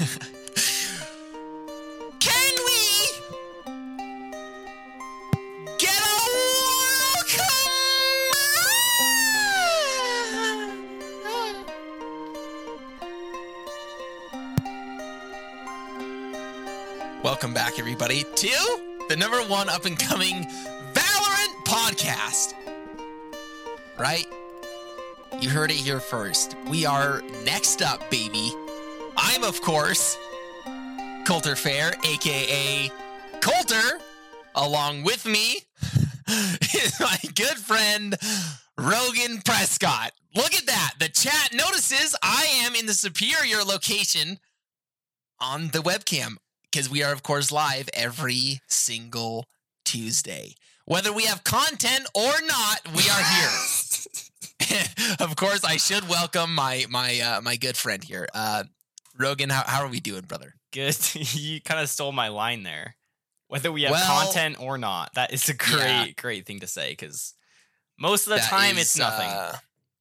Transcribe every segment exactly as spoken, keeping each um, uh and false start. Can we get a welcome? Welcome back, everybody, to the number one up-and-coming Valorant podcast. Right? You heard it here first. We are next up, baby. I'm, of course, Coulter Fair, aka Coulter. Along with me is my good friend Rogan Prescott. Look at that. The chat notices I am in the superior location on the webcam because we are, of course, live every single Tuesday. Whether we have content or not, we are here. Of course, I should welcome my my uh, my good friend here, uh, Rogan. How how are we doing, brother? Good. You kind of stole my line there. Whether we have well, content or not, that is a great yeah. great thing to say because most of the that time is, it's nothing. Uh,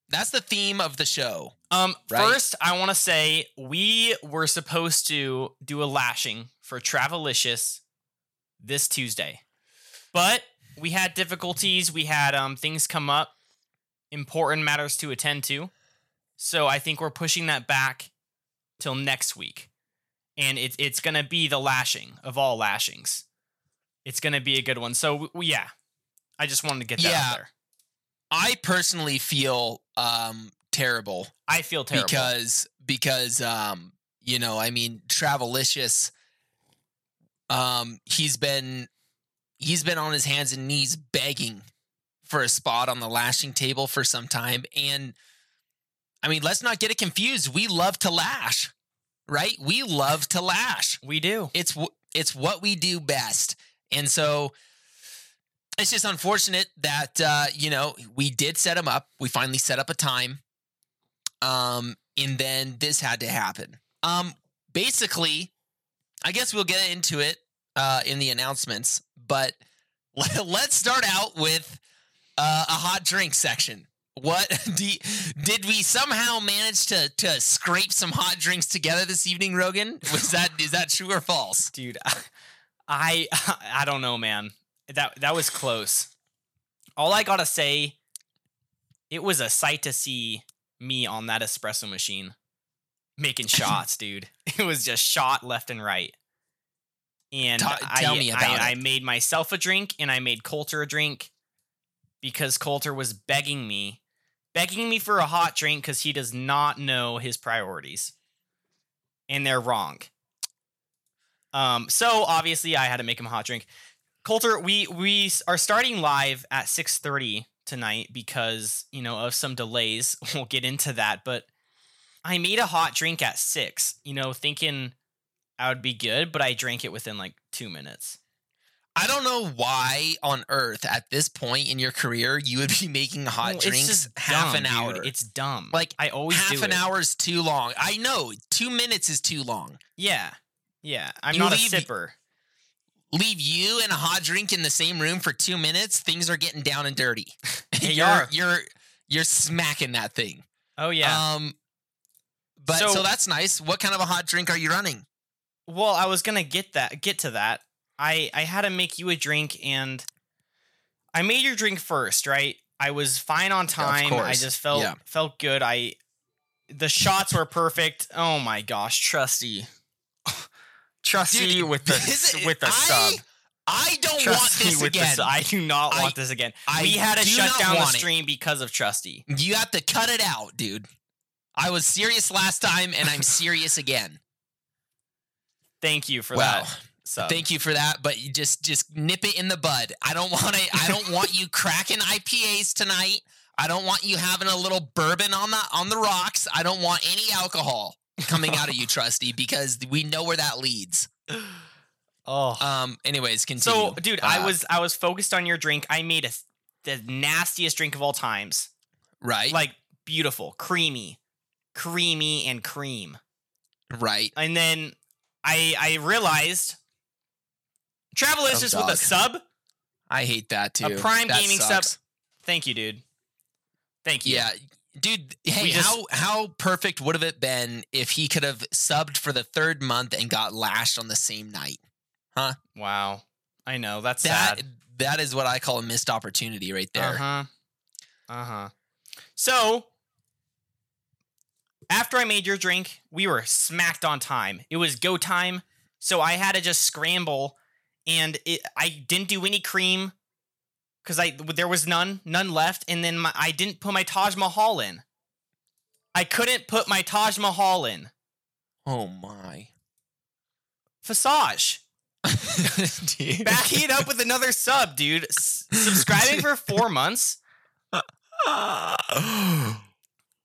that's the theme of the show. Um, right? First, I want to say we were supposed to do a lashing for Travelicious this Tuesday, but we had difficulties. We had um things come up. Important matters to attend to. So I think we're pushing that back till next week. And it, it's going to be the lashing of all lashings. It's going to be a good one. So, w- yeah, I just wanted to get that yeah. out there. I personally feel um, terrible. I feel terrible. Because, because um, you know, I mean, Travelicious, um, he's been he's been on his hands and knees begging for a spot on the lashing table for some time. And I mean, let's not get it confused. We love to lash, right? We love to lash. We do. It's, it's what we do best. And so it's just unfortunate that, uh, you know, we did set him up. We finally set up a time. Um, and then this had to happen. Um, basically, I guess we'll get into it, uh, in the announcements, but let's start out with, Uh, a hot drink section. What do you, did we somehow manage to to scrape some hot drinks together this evening, Rogan? Was that is that true or false, dude? I I don't know, man. That that was close. All I gotta say, it was a sight to see me on that espresso machine making shots, dude. It was just shot left and right. And Ta- tell I, me about I, it. I made myself a drink, and I made Coulter a drink. Because Coulter was begging me, begging me for a hot drink because he does not know his priorities. And they're wrong. Um, so, obviously, I had to make him a hot drink. Coulter, we we are starting live at six thirty tonight because, you know, of some delays. We'll get into that. But I made a hot drink at six, you know, thinking I would be good. But I drank it within, like, two minutes. I don't know why on earth at this point in your career you would be making hot well, drinks half dumb, an hour. Dude. It's dumb. Like I always half do an it. hour is too long. I know two minutes is too long. Yeah, yeah. I'm you not leave, a sipper. Leave you and a hot drink in the same room for two minutes. Things are getting down and dirty. They you're are. you're you're smacking that thing. Oh yeah. Um. But so, so that's nice. What kind of a hot drink are you running? Well, I was gonna get that. Get to that. I, I had to make you a drink, and I made your drink first, right? I was fine on time. Yeah, I just felt yeah. felt good. I the shots were perfect. Oh my gosh, Trusty, Trusty Dude, with the it, with the I, sub. I don't Trusty want this again. The, I do not want I, this again. I we had to shut down the stream it. because of Trusty. You have to cut it out, dude. I was serious last time, and I'm serious again. Thank you for well. that. So. Thank you for that, but you just just nip it in the bud. I don't want to, I don't want you cracking I P As tonight. I don't want you having a little bourbon on the on the rocks. I don't want any alcohol coming out of you, Trusty, because we know where that leads. Oh. Um. Anyways, continue. So, dude, uh, I was I was focused on your drink. I made a the nastiest drink of all times. Right. Like beautiful, creamy, creamy, and cream. Right. And then I I realized. Travelicious with a sub. I hate that too. A Prime Gaming sub. Thank you, dude. Thank you. Yeah, Dude, hey, just, how how perfect would have it been if he could have subbed for the third month and got lashed on the same night? Huh? Wow. I know. That's that, sad. That is what I call a missed opportunity right there. Uh-huh. Uh-huh. So, after I made your drink, we were smacked on time. It was go time, so I had to just scramble, and it, I didn't do any cream, because I there was none, none left, and then my, I didn't put my Taj Mahal in. I couldn't put my Taj Mahal in. Oh, my. Fasage. Backing it up with another sub, dude. S- subscribing for four months.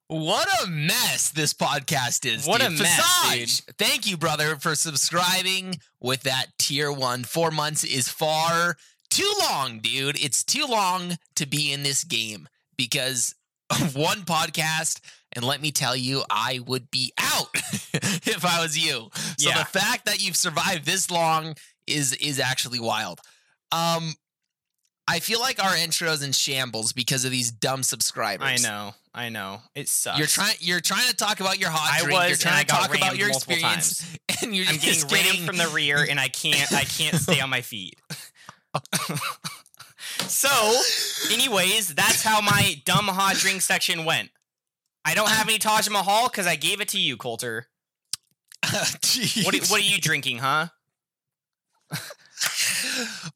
What a mess this podcast is. What dude. a Fasage. mess, dude. Thank you, brother, for subscribing with that tier one. Four months is far too long, dude. It's too long to be in this game because of one podcast. And let me tell you, I would be out if I was you. So yeah. The fact that you've survived this long is is actually wild. Um, I feel like our intro's in shambles because of these dumb subscribers. I know, I know, it sucks. You're trying, you're trying to talk about your hot I drink. Was, you're trying to talk about your experience, times. and you're I'm just getting rammed from the rear, and I can't, I can't stay on my feet. So, anyways, that's how my dumb hot drink section went. I don't have any Taj Mahal because I gave it to you, Coulter. Uh, what, are, what are you drinking, huh?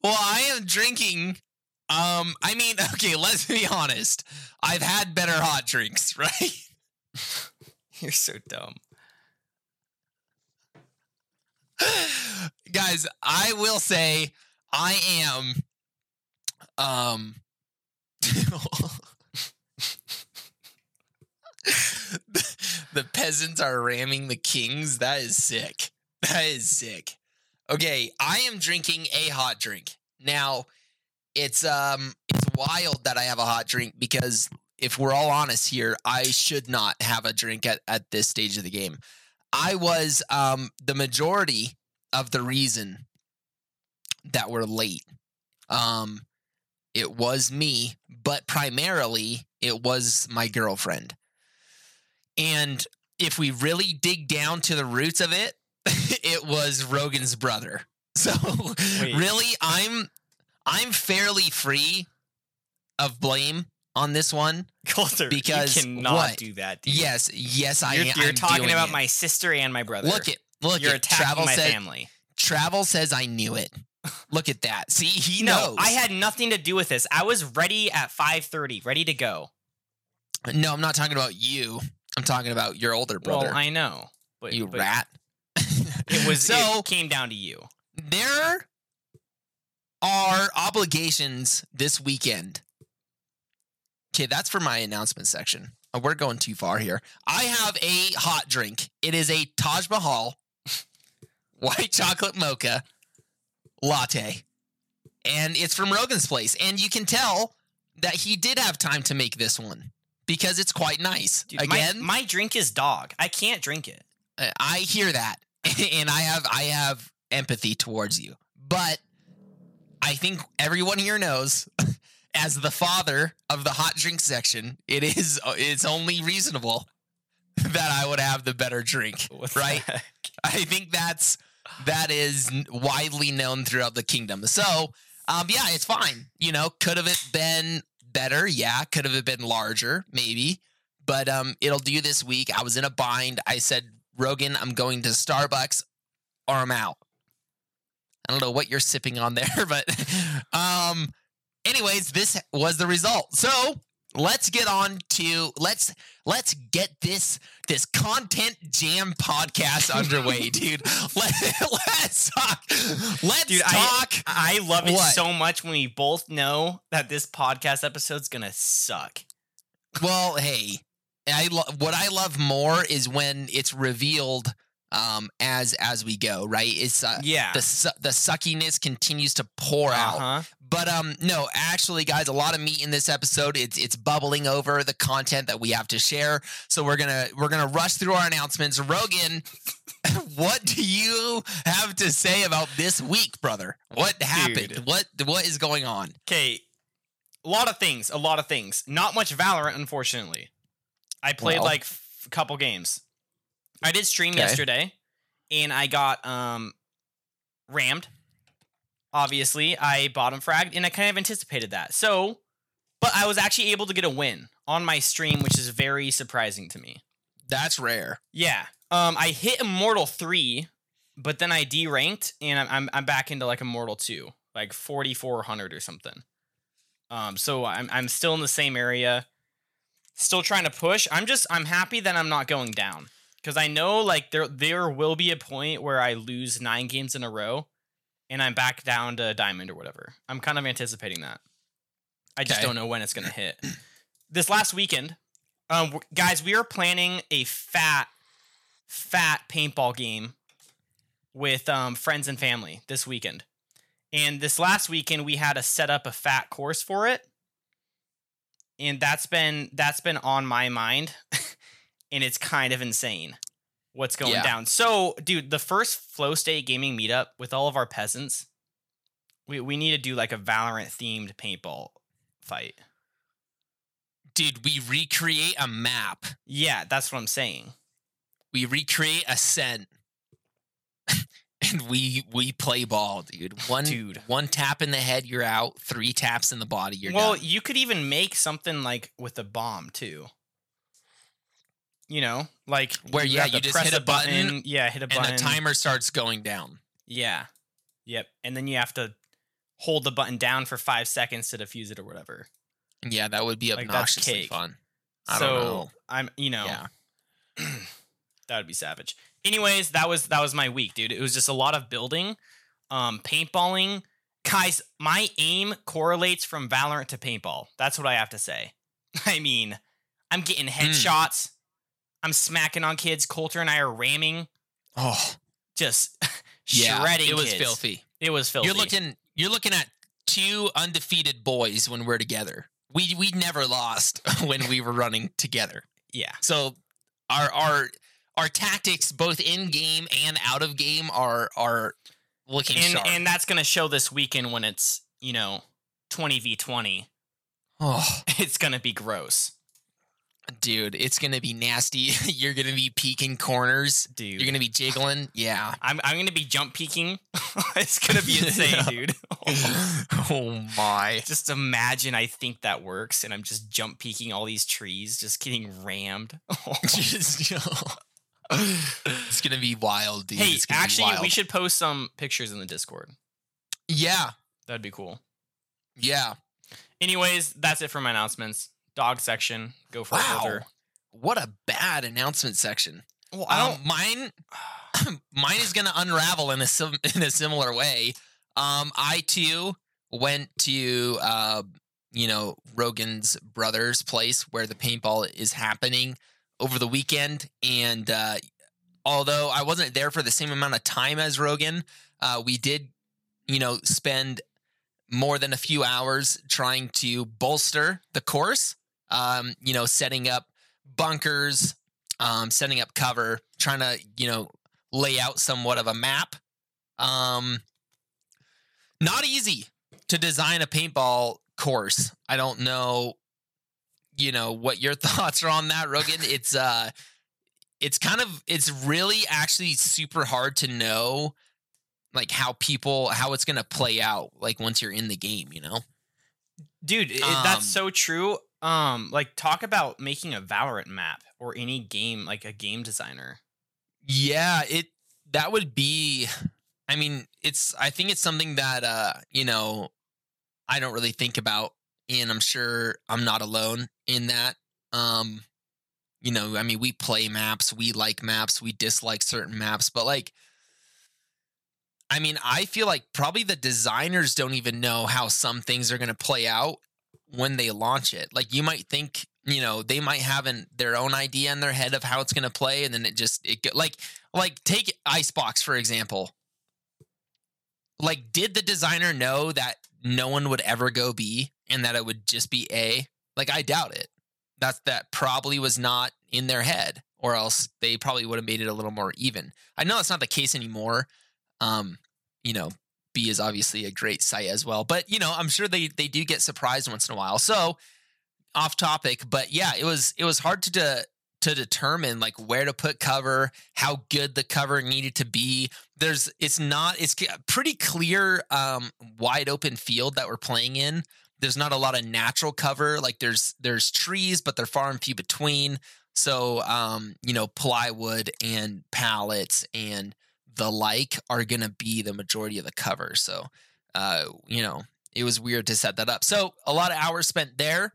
Well, I am drinking. Um, I mean, okay, let's be honest. I've had better hot drinks, right? You're so dumb. Guys, I will say I am. Um. The peasants are ramming the kings. That is sick. That is sick. Okay, I am drinking a hot drink. Now, it's um, it's wild that I have a hot drink because if we're all honest here, I should not have a drink at, at this stage of the game. I was um, the majority of the reason that we're late. Um, it was me, but primarily it was my girlfriend. And if we really dig down to the roots of it, it was Rogan's brother. So Wait. really, I'm I'm fairly free of blame on this one. Coulter, because you cannot what? do that. Dude. Yes, yes, I you're, am. You're I'm talking doing about it. my sister and my brother. Look at look you're at attacking Travel my said, family. Travel says I knew it. Look at that. See, he no, knows. I had nothing to do with this. I was ready at five thirty, ready to go. No, I'm not talking about you. I'm talking about your older brother. Well, I know. But, you but rat. It was so, it came down to you. There are obligations this weekend. Okay, that's for my announcement section. Oh, we're going too far here. I have a hot drink. It is a Taj Mahal white chocolate mocha latte. And it's from Rogan's place. And you can tell that he did have time to make this one. Because it's quite nice. Dude, Again, my, my drink is dog. I can't drink it. I hear that, and I have I have empathy towards you. But I think everyone here knows, as the father of the hot drink section, it is it's only reasonable that I would have the better drink, What's right? That? I think that's that is widely known throughout the kingdom. So, um, yeah, it's fine. You know, could have it been better, yeah, could have been larger, maybe, but um, it'll do this week. I was in a bind. I said, Rogan, I'm going to Starbucks or I'm out. I don't know what you're sipping on there, but um, anyways, this was the result. So let's get on to let's let's get this this content jam podcast underway, dude. Let, let's talk. Let's dude, talk. I, I love it what? so much when we both know that this podcast episode's gonna suck. Well, hey, I lo- what I love more is when it's revealed um, as as we go. Right? It's uh, yeah. The su- the suckiness continues to pour uh-huh. out. But um no, actually, guys, a lot of meat in this episode. It's it's bubbling over the content that we have to share. So we're gonna we're gonna rush through our announcements. Rogan, what do you have to say about this week, brother? What happened? Dude. What what is going on? Okay, a lot of things, a lot of things. Not much Valorant, unfortunately. I played well. like a f- couple games. I did stream okay. yesterday, and I got um rammed. Obviously, I bottom fragged, and I kind of anticipated that. So, but I was actually able to get a win on my stream, which is very surprising to me. That's rare. Yeah. Um, I hit Immortal three, but then I deranked, and I'm I'm, I'm back into like Immortal two, like forty-four hundred or something. Um, so I'm I'm still in the same area, still trying to push. I'm just I'm happy that I'm not going down, because I know like there there will be a point where I lose nine games in a row, and I'm back down to Diamond or whatever. I'm kind of anticipating that. I just okay. don't know when it's going to hit. This last weekend, um, guys, we are planning a fat, fat paintball game with um, friends and family this weekend. And this last weekend, we had to set up a fat course for it. And that's been that's been on my mind. And it's kind of insane what's going yeah. down. So, dude, the first Flow State Gaming meetup with all of our peasants, we, we need to do like a Valorant-themed paintball fight. Dude, we recreate a map. Yeah, that's what I'm saying. We recreate Ascent. And we we play ball, dude. One dude. One tap in the head, you're out. Three taps in the body, you're well, done. Well, you could even make something like with a bomb, too. You know, like where you yeah, you just hit a button, button, yeah, hit a button, and the timer starts going down. Yeah, yep. And then you have to hold the button down for five seconds to defuse it or whatever. Yeah, that would be obnoxiously like, that's fun. I so, don't know. I'm, you know, yeah. That would be savage. Anyways, that was that was my week, dude. It was just a lot of building, um, paintballing. Guys, my aim correlates from Valorant to paintball. That's what I have to say. I mean, I'm getting headshots. Mm. I'm smacking on kids. Coulter and I are ramming. Oh, just yeah, shredding. It was kids. filthy. It was filthy. You're looking. You're looking at two undefeated boys when we're together. We we never lost when we were running together. Yeah. So our our our tactics, both in game and out of game, are are looking and, sharp. And that's gonna show this weekend when it's you know twenty v twenty. Oh, it's gonna be gross. Dude, it's gonna be nasty. You're gonna be peeking corners, dude. You're gonna be jiggling. Yeah, I'm. I'm gonna be jump peeking. It's gonna be insane, yeah. dude. Oh. oh my! Just imagine. I think that works, and I'm just jump peeking all these trees, just getting rammed. Oh. just, it's gonna be wild, dude. Hey, actually, we should post some pictures in the Discord. Yeah, that'd be cool. Yeah. Anyways, that's it for my announcements. Dog section, go for wow. Coulter. What a bad announcement section. Well, I don't um, mine. Mine is going to unravel in a sim, in a similar way. Um, I too went to uh, you know Rogan's brother's place where the paintball is happening over the weekend, and uh, although I wasn't there for the same amount of time as Rogan, uh, we did you know spend more than a few hours trying to bolster the course. Um, you know, setting up bunkers, um, setting up cover, trying to, you know, lay out somewhat of a map. Um, not easy to design a paintball course. I don't know, you know, what your thoughts are on that, Rogan. It's, uh, it's kind of, it's really actually super hard to know, like how people, how it's going to play out, like once you're in the game, you know? Dude, it, um, that's so true. Um, like talk about making a Valorant map or any game, like a game designer. Yeah, it, that would be, I mean, it's, I think it's something that, uh, you know, I don't really think about, and I'm sure I'm not alone in that. Um, you know, I mean, we play maps, we like maps, we dislike certain maps, but like, I mean, I feel like probably the designers don't even know how some things are going to play out when they launch it. Like you might think, you know, they might have an, their own idea in their head of how it's going to play. And then it just, it like, like take Icebox, for example. Like, did the designer know that no one would ever go B and that it would just be A? Like, I doubt it. That's, that probably was not in their head, or else they probably would have made it a little more even. I know that's not the case anymore. Um, you know, B is obviously a great site as well, but you know, I'm sure they, they do get surprised once in a while. So off topic, but yeah, it was it was hard to de- to determine like where to put cover, how good the cover needed to be. There's it's not it's pretty clear, um, wide open field that we're playing in. There's not a lot of natural cover. Like there's there's trees, but they're far and few between. So, um, you know, plywood and pallets and the like are going to be the majority of the cover. So, uh, you know, it was weird to set that up. So a lot of hours spent there.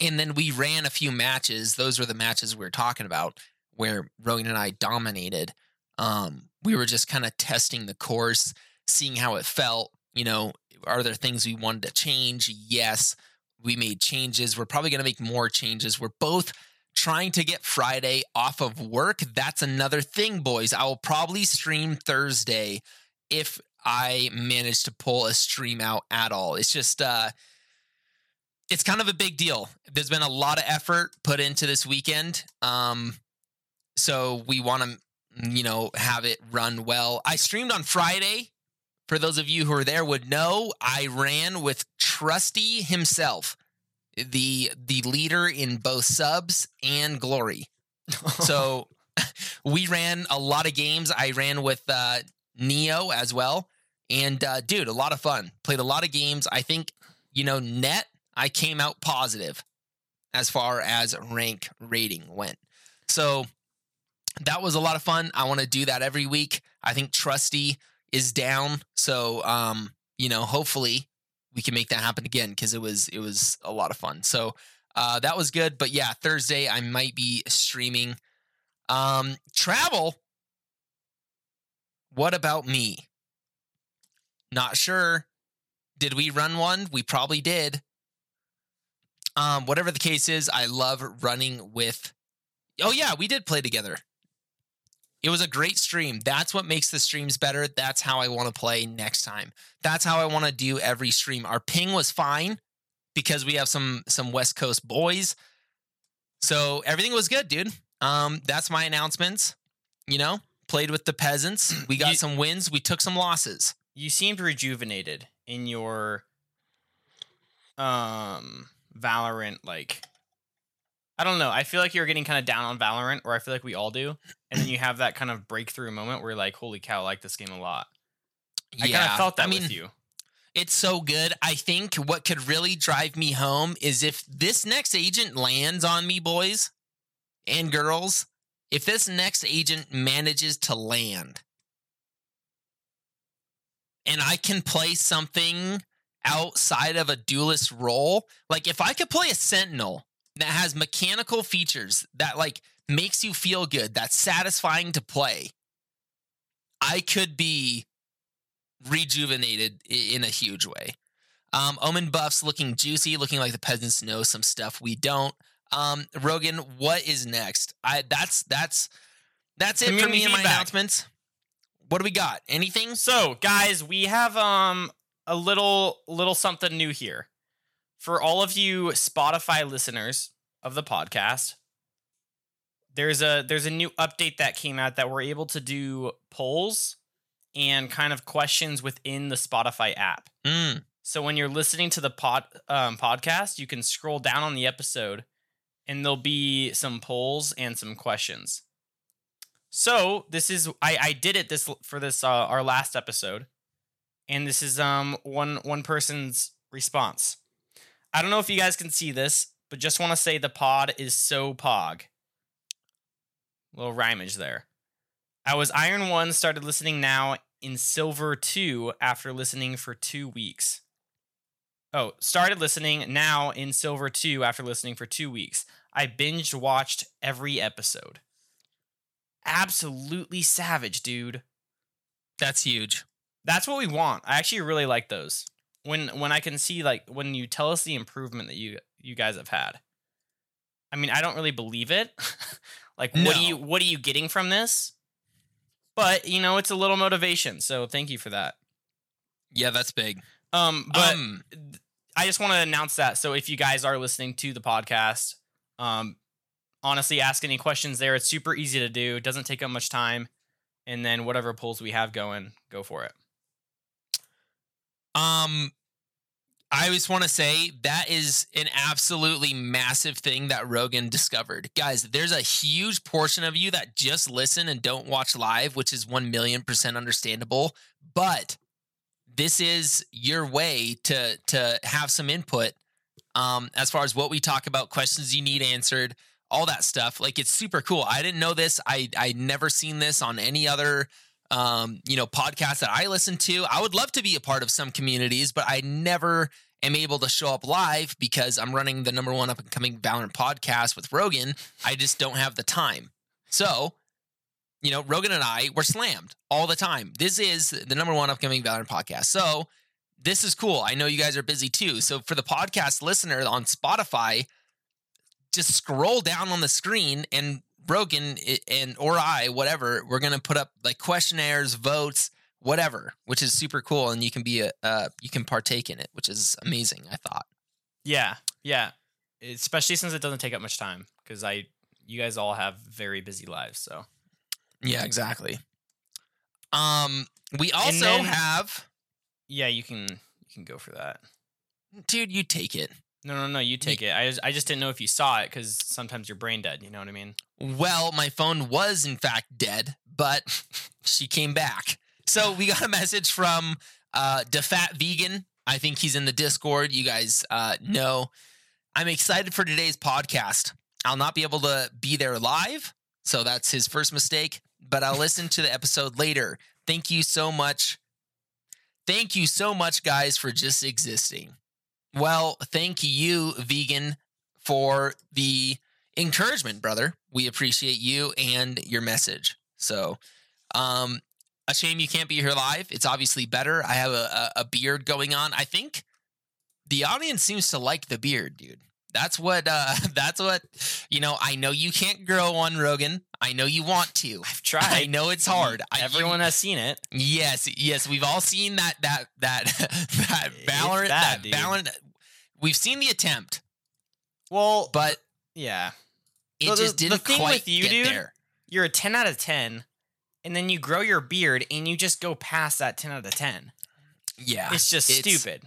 And then we ran a few matches. Those were the matches we were talking about where Rogan and I dominated. Um, we were just kind of testing the course, seeing how it felt. You know, are there things we wanted to change? Yes, we made changes. We're probably going to make more changes. We're both trying to get Friday off of work. That's another thing, boys. I will probably stream Thursday if I manage to pull a stream out at all. It's just, uh, it's kind of a big deal. There's been a lot of effort put into this weekend. Um, so we want to, you know, have it run well. I streamed on Friday. For those of you who are there would know, I ran with Trusty himself, the the leader in both subs and glory. So we ran a lot of games. I ran with uh, Neo as well. And uh, dude, a lot of fun. Played a lot of games. I think, you know, net, I came out positive as far as rank rating went. So that was a lot of fun. I want to do that every week. I think Trusty is down. So, um, you know, hopefully we can make that happen again, because it was it was a lot of fun. So uh, that was good. But yeah, Thursday I might be streaming. Um, travel. What about me? Not sure. Did we run one? We probably did. Um, whatever the case is, I love running with. Oh yeah, we did play together. It was a great stream. That's what makes the streams better. That's how I want to play next time. That's how I want to do every stream. Our ping was fine because we have some some West Coast boys. So everything was good, dude. Um, that's my announcements. You know, played with the peasants. We got you, some wins. We took some losses. You seemed rejuvenated in your um, Valorant, like... I don't know. I feel like you're getting kind of down on Valorant, or I feel like we all do. And then you have that kind of breakthrough moment where you're like, holy cow, I like this game a lot. Yeah. I kind of felt that I mean, with you. It's so good. I think what could really drive me home is if this next agent lands on me, boys and girls, if this next agent manages to land and I can play something outside of a duelist role, like if I could play a Sentinel that has mechanical features that like makes you feel good, that's satisfying to play, I could be rejuvenated in a huge way. Um, Omen buffs looking juicy, looking like the peasants know some stuff we don't. Um, Rogan, what is next? I that's that's that's it for me and my announcements. What do we got? Anything? So guys, we have um a little little something new here. For all of you Spotify listeners of the podcast, there's a there's a new update that came out that we're able to do polls and kind of questions within the Spotify app. Mm. So when you're listening to the pod, um, podcast, you can scroll down on the episode and there'll be some polls and some questions. So this is I, I did it this for this uh, our last episode, and this is um one one person's response. I don't know if you guys can see this, but just want to say the pod is so pog. Little rhymage there. I was Iron one, started listening now in Silver two after listening for two weeks. Oh, started listening now in Silver two after listening for two weeks. I binge watched every episode. Absolutely savage, dude. That's huge. That's what we want. I actually really like those. When when I can see, like, when you tell us the improvement that you, you guys have had. I mean, I don't really believe it. Like, no. what do you what are you getting from this? But, you know, it's a little motivation, so thank you for that. Yeah, that's big. Um, But um, I just want to announce that. So if you guys are listening to the podcast, um, honestly, ask any questions there. It's super easy to do. It doesn't take up much time. And then whatever polls we have going, go for it. Um, I just want to say that is an absolutely massive thing that Rogan discovered. Guys, there's a huge portion of you that just listen and don't watch live, which is one million percent understandable. But this is your way to, to have some input um, as far as what we talk about, questions you need answered, all that stuff. Like, it's super cool. I didn't know this. I I never seen this on any other um, you know, podcasts that I listen to. I would love to be a part of some communities, but I never am able to show up live because I'm running the number one up and coming Valorant podcast with Rogan. I just don't have the time. So, you know, Rogan and I were slammed all the time. This is the number one upcoming Valorant podcast. So this is cool. I know you guys are busy too. So for the podcast listener on Spotify, just scroll down on the screen and Rogan and or I, whatever, we're going to put up like questionnaires, votes, whatever, which is super cool. And you can be a, uh, you can partake in it, which is amazing, I thought. Yeah. Yeah. Especially since it doesn't take up much time because I, you guys all have very busy lives. So yeah, exactly. Um, we also then, have. Yeah, you can, you can go for that. Dude, you take it. No, no, no, you take it. I just, I just didn't know if you saw it because sometimes you're brain dead. You know what I mean? Well, my phone was, in fact, dead, but she came back. So we got a message from uh, DeFat Vegan. I think he's in the Discord. You guys uh, know. I'm excited for today's podcast. I'll not be able to be there live, so that's his first mistake, but I'll listen to the episode later. Thank you so much. Thank you so much, guys, for just existing. Well, thank you, Vegan, for the encouragement, brother. We appreciate you and your message. So, um, a shame you can't be here live. It's obviously better. I have a, a beard going on. I think the audience seems to like the beard, dude. That's what, uh, that's what, you know, I know you can't grow one, Rogan. I know you want to. I've tried. I know it's hard. Everyone I, you, has seen it. Yes. Yes. We've all seen that, that, that, that Valorant, that, that Valorant. We've seen the attempt. Well, but yeah, it so just the, didn't the thing quite with you, get dude, there. You're a ten out of ten and then you grow your beard and you just go past that ten out of ten. Yeah. It's just it's, stupid.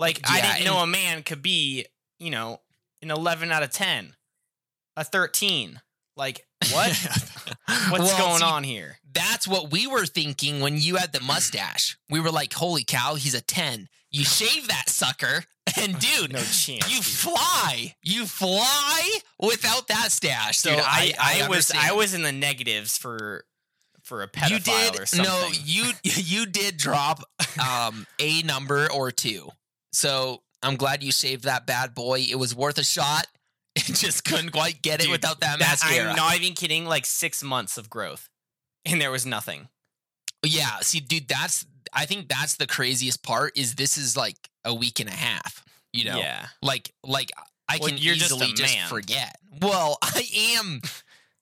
Like yeah, I didn't know and, a man could be, you know, an eleven out of ten, a thirteen. Like, what? What's well, going see, on here? That's what we were thinking when you had the mustache. We were like, holy cow, he's a ten. You shave that sucker, and dude, no chance, you dude. fly. You fly without that stash. So dude, I, I, I was I was in the negatives for for a pedophile you did, or something. No, you, you did drop um, a number or two. So I'm glad you saved that bad boy. It was worth a shot. It just couldn't quite get it dude, without that, that mascara. I'm not even kidding. Like six months of growth, and there was nothing. Yeah, see, dude, that's. I think that's the craziest part. Is this is like a week and a half. You know, yeah. Like, like I well, can you're easily just, just forget. Well, I am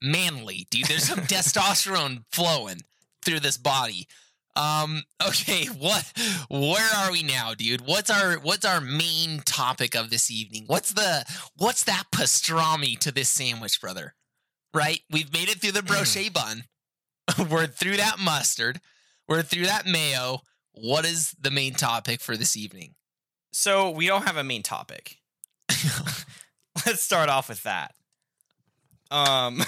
manly, dude. There's some testosterone flowing through this body. Um. Okay. What? Where are we now, dude? What's our What's our main topic of this evening? What's the What's that pastrami to this sandwich, brother? Right. We've made it through the brochet bun. We're through that mustard. We're through that mayo. What is the main topic for this evening? So we don't have a main topic. Let's start off with that. Um,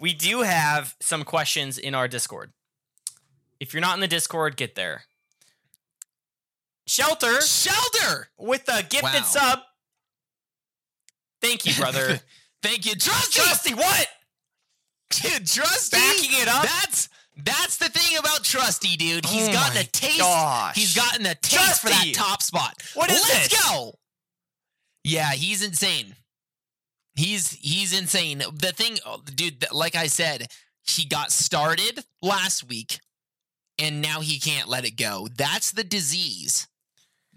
we do have some questions in our Discord. If you're not in the Discord, get there. Shelter! Shelter! With a gifted wow. sub. Thank you, brother. Thank you. Trusty! Trusty, what? Dude, Trusty! Backing it up? That's, that's the thing about Trusty, dude. He's oh gotten a taste. Gosh. He's gotten a taste Trusty. For that top spot. What is Let's this? Go! Yeah, he's insane. He's, he's insane. The thing, dude, like I said, he got started last week. And now he can't let it go. That's the disease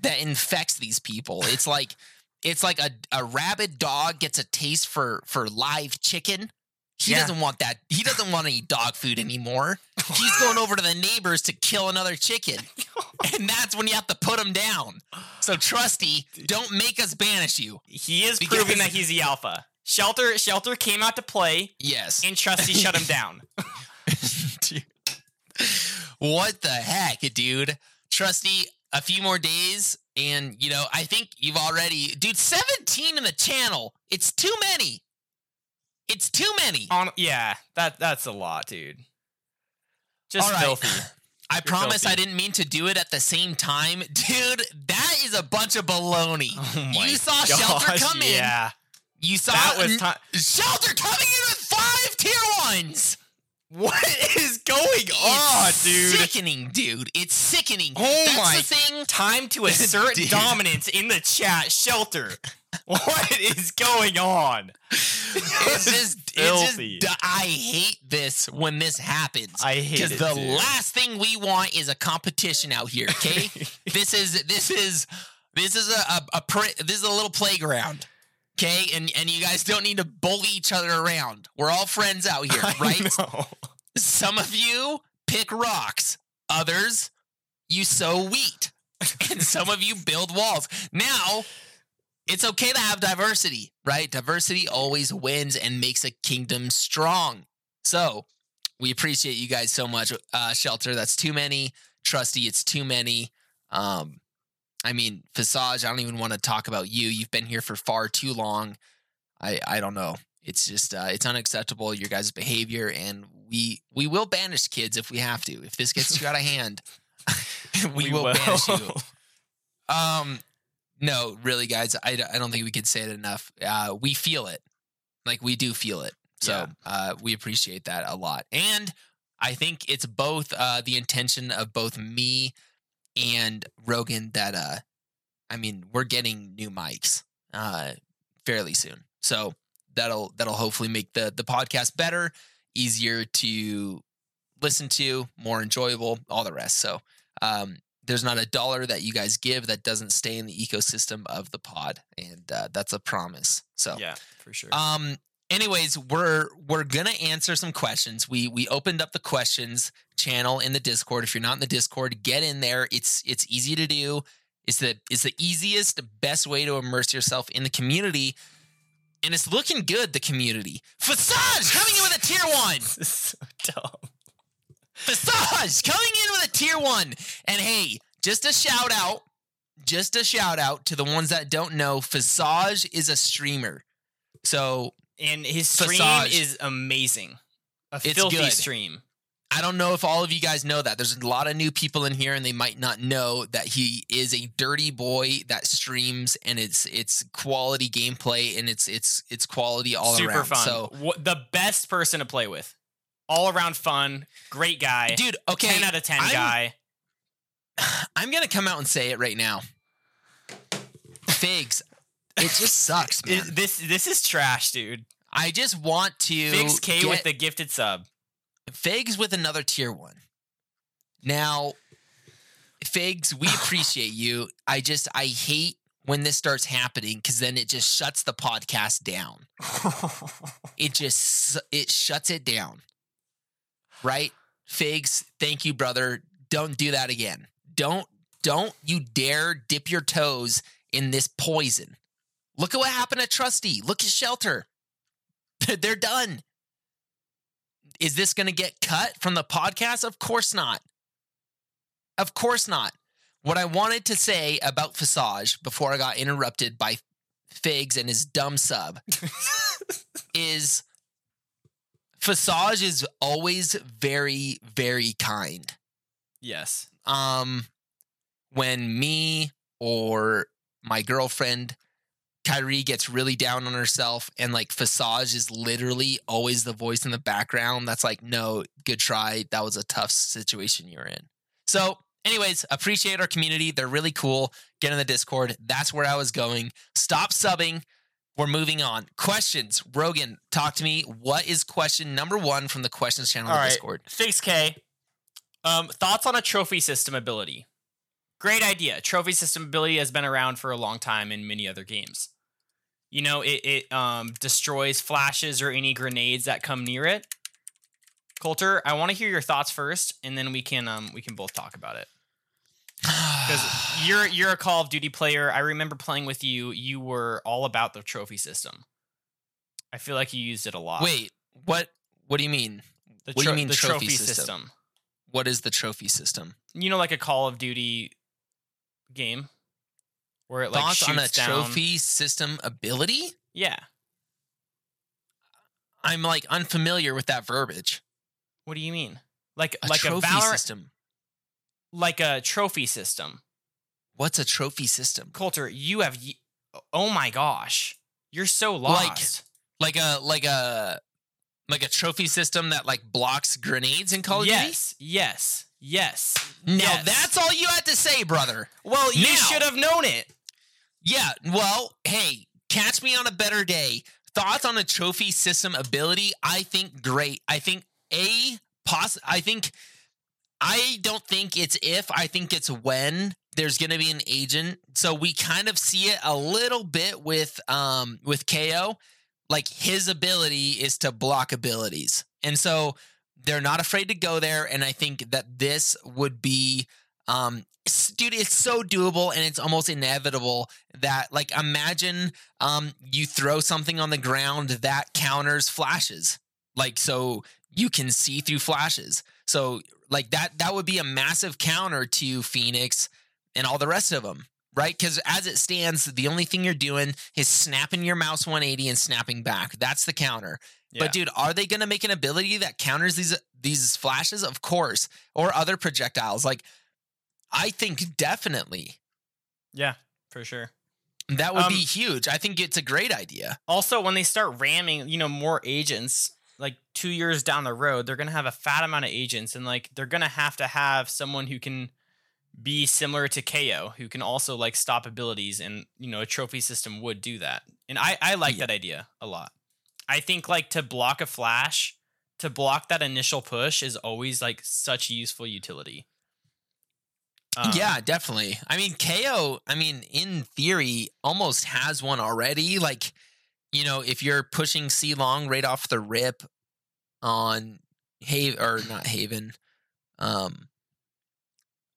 that infects these people. It's like it's like a, a rabid dog gets a taste for, for live chicken. He yeah. doesn't want that. He doesn't want to eat dog food anymore. He's going over to the neighbors to kill another chicken. And that's when you have to put him down. So, Trusty, don't make us banish you. He is proving that he's the alpha. Shelter Shelter came out to play. Yes. And Trusty shut him down. Dude. What the heck, dude? Trusty, a few more days, and, you know, I think you've already... Dude, seventeen in the channel. It's too many. It's too many. On, yeah, that that's a lot, dude. Just right. filthy. I You're promise filthy. I didn't mean to do it at the same time. Dude, that is a bunch of baloney. Oh my you saw gosh, Shelter come in. Yeah. You saw that was time- Shelter coming in with five tier ones. What is going on, it's dude? Sickening, dude. It's sickening. Oh That's my the thing. Time to assert dominance in the chat, Shelter. What is going on? It's just, it's just, I hate this when this happens. I hate it, because the dude. last thing we want is a competition out here. Okay, this is this is this is a a, a pre, this is a little playground. Okay, and and you guys don't need to bully each other around. We're all friends out here, right? Some of you pick rocks, others you sow wheat, and some of you build walls. Now. It's okay to have diversity, right? Diversity always wins and makes a kingdom strong. So we appreciate you guys so much. Uh, Shelter, that's too many. Trusty, it's too many. Um, I mean, Fasage, I don't even want to talk about you. You've been here for far too long. I, I don't know. It's just, uh, it's unacceptable, your guys' behavior. And we we will banish kids if we have to. If this gets you out of hand, we, we will, will banish you. Um... No, really, guys, I, I don't think we could say it enough. Uh, we feel it. Like, we do feel it. So yeah. uh, we appreciate that a lot. And I think it's both uh, the intention of both me and Rogan that, uh, I mean, we're getting new mics uh, fairly soon. So that'll that'll hopefully make the, the podcast better, easier to listen to, more enjoyable, all the rest. So, um there's not a dollar that you guys give that doesn't stay in the ecosystem of the pod, and uh, that's a promise. So yeah, for sure. Um, anyways, we're we're gonna answer some questions. We we opened up the questions channel in the Discord. If you're not in the Discord, get in there. It's it's easy to do. It's the it's the easiest, best way to immerse yourself in the community, and it's looking good. The community. Fasage coming in with a tier one. This is so dumb. Fasage coming in with a tier one. And hey, just a shout out, just a shout out to the ones that don't know, Fasage is a streamer. So, and his stream Fasage, is amazing. A it's filthy good. stream. I don't know if all of you guys know that. There's a lot of new people in here, and they might not know that he is a dirty boy that streams, and it's it's quality gameplay, and it's it's it's quality all Super around. Super fun. So, what, the best person to play with. All around fun, great guy, dude. Okay, ten out of ten I'm, guy. I'm gonna come out and say it right now. Figs, it just sucks, man. It, this this is trash, dude. I just want to Figs K get, with the gifted sub. Figs with another tier one. Now, Figs, we appreciate you. I just I hate when this starts happening, because then it just shuts the podcast down. It just it shuts it down. Right? Figs, thank you, brother. Don't do that again. Don't, don't you dare dip your toes in this poison. Look at what happened at Trusty. Look at Shelter. They're done. Is this going to get cut from the podcast? Of course not. Of course not. What I wanted to say about Fasage before I got interrupted by Figs and his dumb sub is... Fasage is always very, very kind. Yes. Um, when me or my girlfriend, Kyrie, gets really down on herself, and like Fasage is literally always the voice in the background that's like, no, good try. That was a tough situation you're in. So anyways, appreciate our community. They're really cool. Get in the Discord. That's where I was going. Stop subbing. We're moving on. Questions. Rogan, talk to me. What is question number one from the questions channel on right. Discord? Figs K. Um, thoughts on a trophy system ability. Great idea. Trophy system ability has been around for a long time in many other games. You know, it, it um, destroys flashes or any grenades that come near it. Coulter, I want to hear your thoughts first, and then we can um, we can both talk about it. Because you're you're a Call of Duty player. I remember playing with you. You were all about the trophy system. I feel like you used it a lot. Wait, what? What do you mean? The tro- what do you mean the trophy, trophy system? system? What is the trophy system? You know, like a Call of Duty game where it like thoughts shoots on a down. Trophy system ability. Yeah, I'm like unfamiliar with that verbiage. What do you mean? Like a like trophy a Valorant system, like a trophy system. What's a trophy system, Coulter? You have. Oh my gosh, you're so lost. Like, like a like a like a trophy system that like blocks grenades in Call of Duty. Yes, yes. Yes. Now yes. That's all you had to say, brother. Well, you now, should have known it. Yeah. Well, hey, catch me on a better day. Thoughts on a trophy system ability? I think great. I think a poss. I think I don't think it's if. I think it's when there's going to be an agent. So we kind of see it a little bit with um with K O. Like his ability is to block abilities, and so. They're not afraid to go there, and I think that this would be, um, dude, it's so doable, and it's almost inevitable that, like, imagine um, you throw something on the ground that counters flashes, like, so you can see through flashes. So, like, that that would be a massive counter to Phoenix and all the rest of them, right? Because as it stands, the only thing you're doing is snapping your mouse one eighty and snapping back. That's the counter. Yeah. But, dude, are they going to make an ability that counters these these flashes? Of course. Or other projectiles. Like, I think definitely. Yeah, for sure. That would um, be huge. I think it's a great idea. Also, when they start ramming, you know, more agents, like two years down the road, they're going to have a fat amount of agents. And, like, they're going to have to have someone who can be similar to K O, who can also, like, stop abilities. And, you know, a trophy system would do that. And I, I like yeah. that idea a lot. I think, like, to block a flash, to block that initial push is always, like, such useful utility. Um, yeah, definitely. I mean, K O, I mean, in theory, almost has one already. Like, you know, if you're pushing C-Long right off the rip on Haven, or not Haven, um,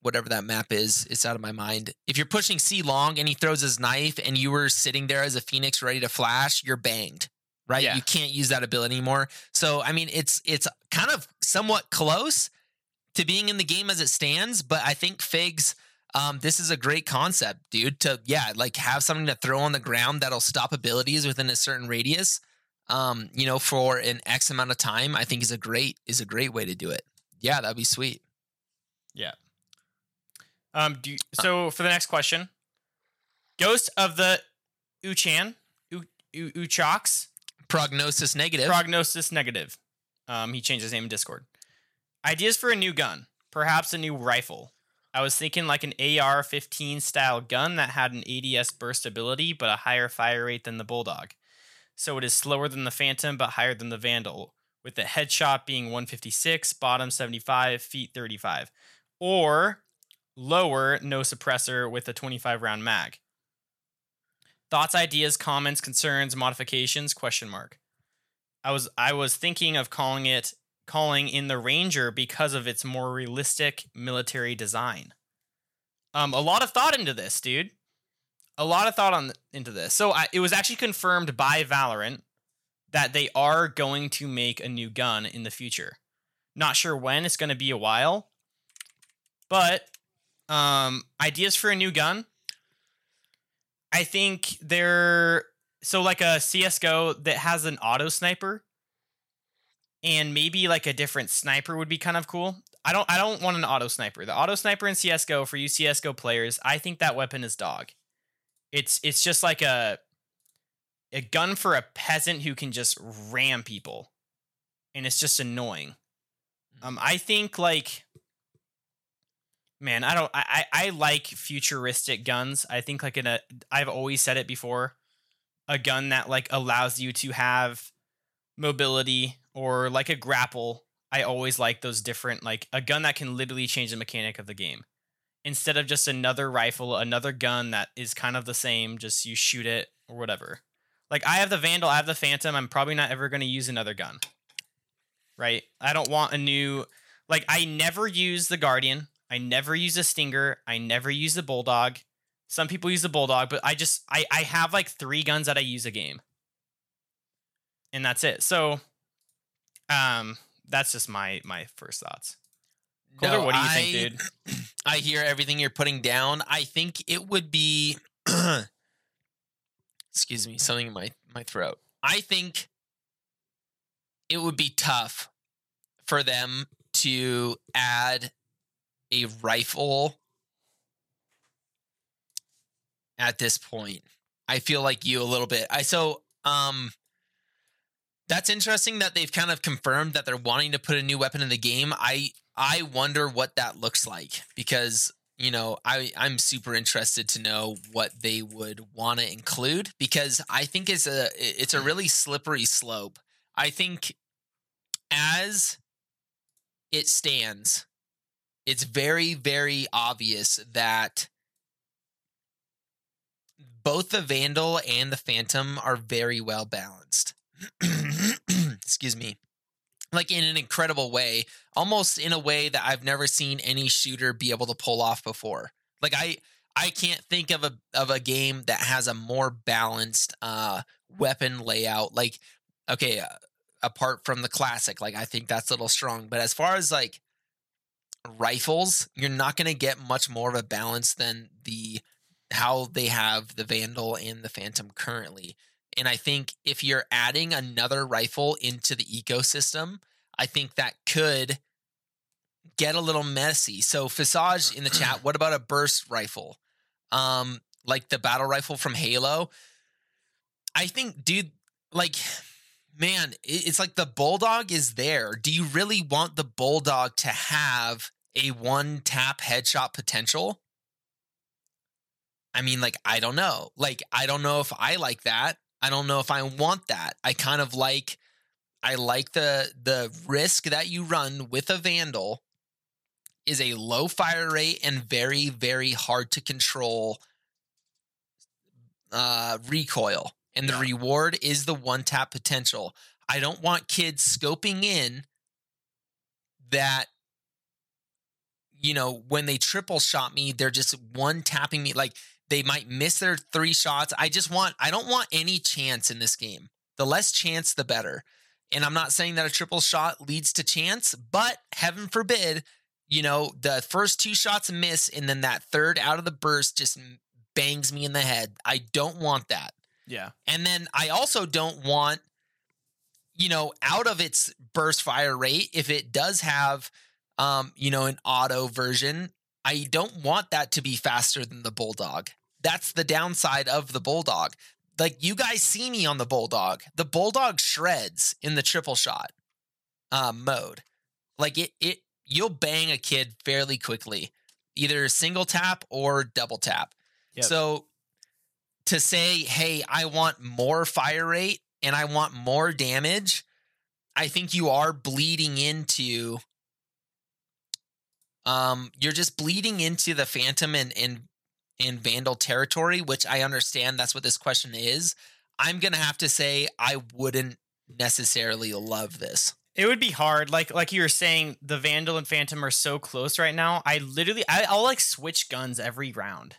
whatever that map is, it's out of my mind. If you're pushing C-Long and he throws his knife and you were sitting there as a Phoenix ready to flash, you're banged. Right, yeah. You can't use that ability anymore. So, I mean, it's it's kind of somewhat close to being in the game as it stands. But I think Figs, um, this is a great concept, dude. To yeah, like have something to throw on the ground that'll stop abilities within a certain radius. Um, you know, for an X amount of time, I think is a great is a great way to do it. Yeah, that'd be sweet. Yeah. Um. Do you, so for the next question, Ghost of the Uchan U U Uchox. Prognosis negative. Prognosis negative. Um, he changed his name in Discord. Ideas for a new gun. Perhaps a new rifle. I was thinking like an A R fifteen style gun that had an A D S burst ability, but a higher fire rate than the Bulldog. So it is slower than the Phantom, but higher than the Vandal, with the headshot being one fifty-six, bottom seventy-five, feet thirty-five. Or lower, no suppressor, with a twenty-five round mag. Thoughts, ideas, comments, concerns, modifications, question mark. I was I was thinking of calling it calling in the Ranger because of its more realistic military design. Um, a lot of thought into this, dude. A lot of thought on into this. So I, it was actually confirmed by Valorant that they are going to make a new gun in the future. Not sure when. It's going to be a while. But um, ideas for a new gun. I think they're so like a C S G O that has an auto sniper, and maybe like a different sniper would be kind of cool. I don't I don't want an auto sniper. The auto sniper in C S G O for you C S G O players, I think that weapon is dog. It's it's just like a a gun for a peasant who can just ram people, and it's just annoying. Um, I think like. Man, I don't. I, I like futuristic guns. I think like in a. I've always said it before, a gun that like allows you to have mobility or like a grapple. I always like those different like a gun that can literally change the mechanic of the game, instead of just another rifle, another gun that is kind of the same. Just you shoot it or whatever. Like I have the Vandal, I have the Phantom. I'm probably not ever going to use another gun. Right? I don't want a new. Like I never use the Guardian. I never use a Stinger. I never use the Bulldog. Some people use the Bulldog, but I just, I, I have like three guns that I use a game. And that's it. So, um, that's just my, my first thoughts. Coulter, no, what do you I, think, dude? I hear everything you're putting down. I think it would be, excuse me, something in my, my throat. I think it would be tough for them to add a rifle at this point. I feel like you a little bit. I so um that's interesting that they've kind of confirmed that they're wanting to put a new weapon in the game. I I wonder what that looks like, because, you know, I I'm super interested to know what they would want to include, because I think it's a it's a really slippery slope. I think as it stands, it's very, very obvious that both the Vandal and the Phantom are very well balanced. Excuse me. Like, in an incredible way, almost in a way that I've never seen any shooter be able to pull off before. Like, I I can't think of a of a game that has a more balanced uh, weapon layout. Like, okay, uh, apart from the classic, like, I think that's a little strong. But as far as, like, rifles, you're not going to get much more of a balance than the how they have the Vandal and the Phantom currently. And I think if you're adding another rifle into the ecosystem, I think that could get a little messy. So Fasage in the chat, what about a burst rifle? Um, like the battle rifle from Halo? I think, dude, like, man, it's like the Bulldog is there. Do you really want the Bulldog to have a one-tap headshot potential? I mean, like, I don't know. Like, I don't know if I like that. I don't know if I want that. I kind of like, I like the the risk that you run with a Vandal is a low fire rate and very, very hard to control uh, recoil. And the reward is the one-tap potential. I don't want kids scoping in that, you know, when they triple shot me, they're just one-tapping me. Like, they might miss their three shots. I just want, I don't want any chance in this game. The less chance, the better. And I'm not saying that a triple shot leads to chance, but heaven forbid, you know, the first two shots miss, and then that third out of the burst just bangs me in the head. I don't want that. Yeah. And then I also don't want, you know, out of its burst fire rate, if it does have, um, you know, an auto version, I don't want that to be faster than the Bulldog. That's the downside of the Bulldog. Like, you guys see me on the Bulldog. The Bulldog shreds in the triple shot uh, mode. Like, it, it, you'll bang a kid fairly quickly, either single tap or double tap. Yep. So to say, hey, I want more fire rate and I want more damage, I think you are bleeding into... Um, you're just bleeding into the Phantom and, and, and Vandal territory, which I understand that's what this question is. I'm going to have to say I wouldn't necessarily love this. It would be hard. Like, like you were saying, the Vandal and Phantom are so close right now. I literally, I, I'll like switch guns every round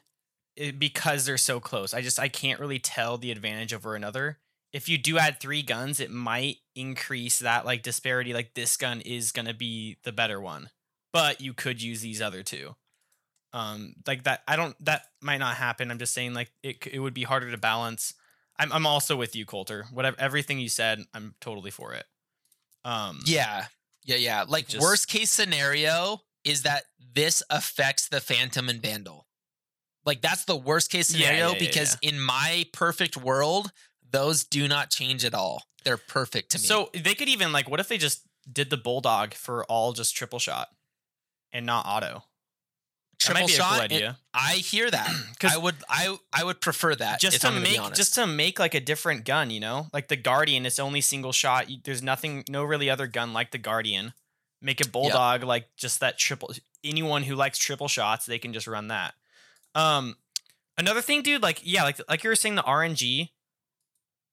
because they're so close. I just, I can't really tell the advantage over another. If you do add three guns, it might increase that like disparity. Like, this gun is going to be the better one, but you could use these other two. Um, like that, I don't, that might not happen. I'm just saying, like, it it would be harder to balance. I'm I'm also with you, Coulter. Whatever, everything you said, I'm totally for it. Um, yeah, yeah, yeah. Like, just, worst case scenario is that this affects the Phantom and Vandal. Like, that's the worst case scenario, yeah, yeah, yeah, because yeah. in my perfect world, those do not change at all. They're perfect to me. So they could even, like, what if they just did the Bulldog for all just triple shot? And not auto. Triple shot. Idea. I hear that. I would. I I would prefer that. Just to make. Just to make like a different gun. You know, like the Guardian. It's only single shot. There's nothing. No really other gun like the Guardian. Make a Bulldog, yep, like just that triple. Anyone who likes triple shots, they can just run that. Um, another thing, dude. Like yeah, like like you were saying, the R N G.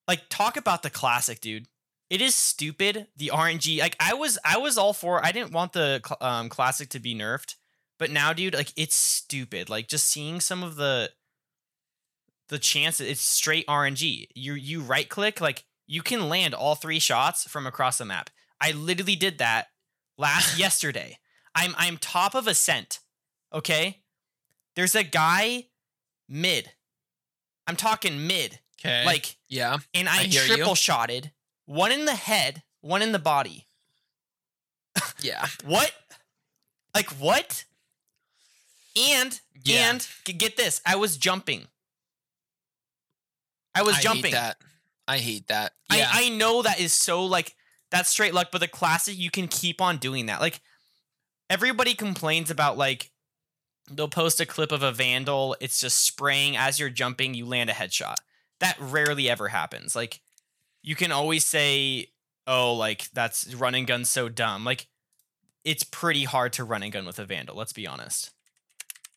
Like, talk about the classic, dude. It is stupid, the R N G. Like, I was I was all for... I didn't want the um, Classic to be nerfed. But now, dude, like, it's stupid. Like, just seeing some of the... The chances... It's straight R N G. You you right-click, like, you can land all three shots from across the map. I literally did that last yesterday. I'm I'm top of Ascent. Okay. There's a guy mid. I'm talking mid. Okay. Like, yeah. And I, I triple shotted. One in the head, one in the body. Yeah. What? Like, what? And, yeah. and, get this. I was jumping. I was I jumping. I hate that. I hate that. Yeah. I, I know that is so, like, that's straight luck, but the classic, you can keep on doing that. Like, everybody complains about, like, they'll post a clip of a vandal. It's just spraying as you're jumping. You land a headshot. That rarely ever happens. Like, you can always say, oh, like, that's run and gun's so dumb. Like, it's pretty hard to run and gun with a vandal. Let's be honest.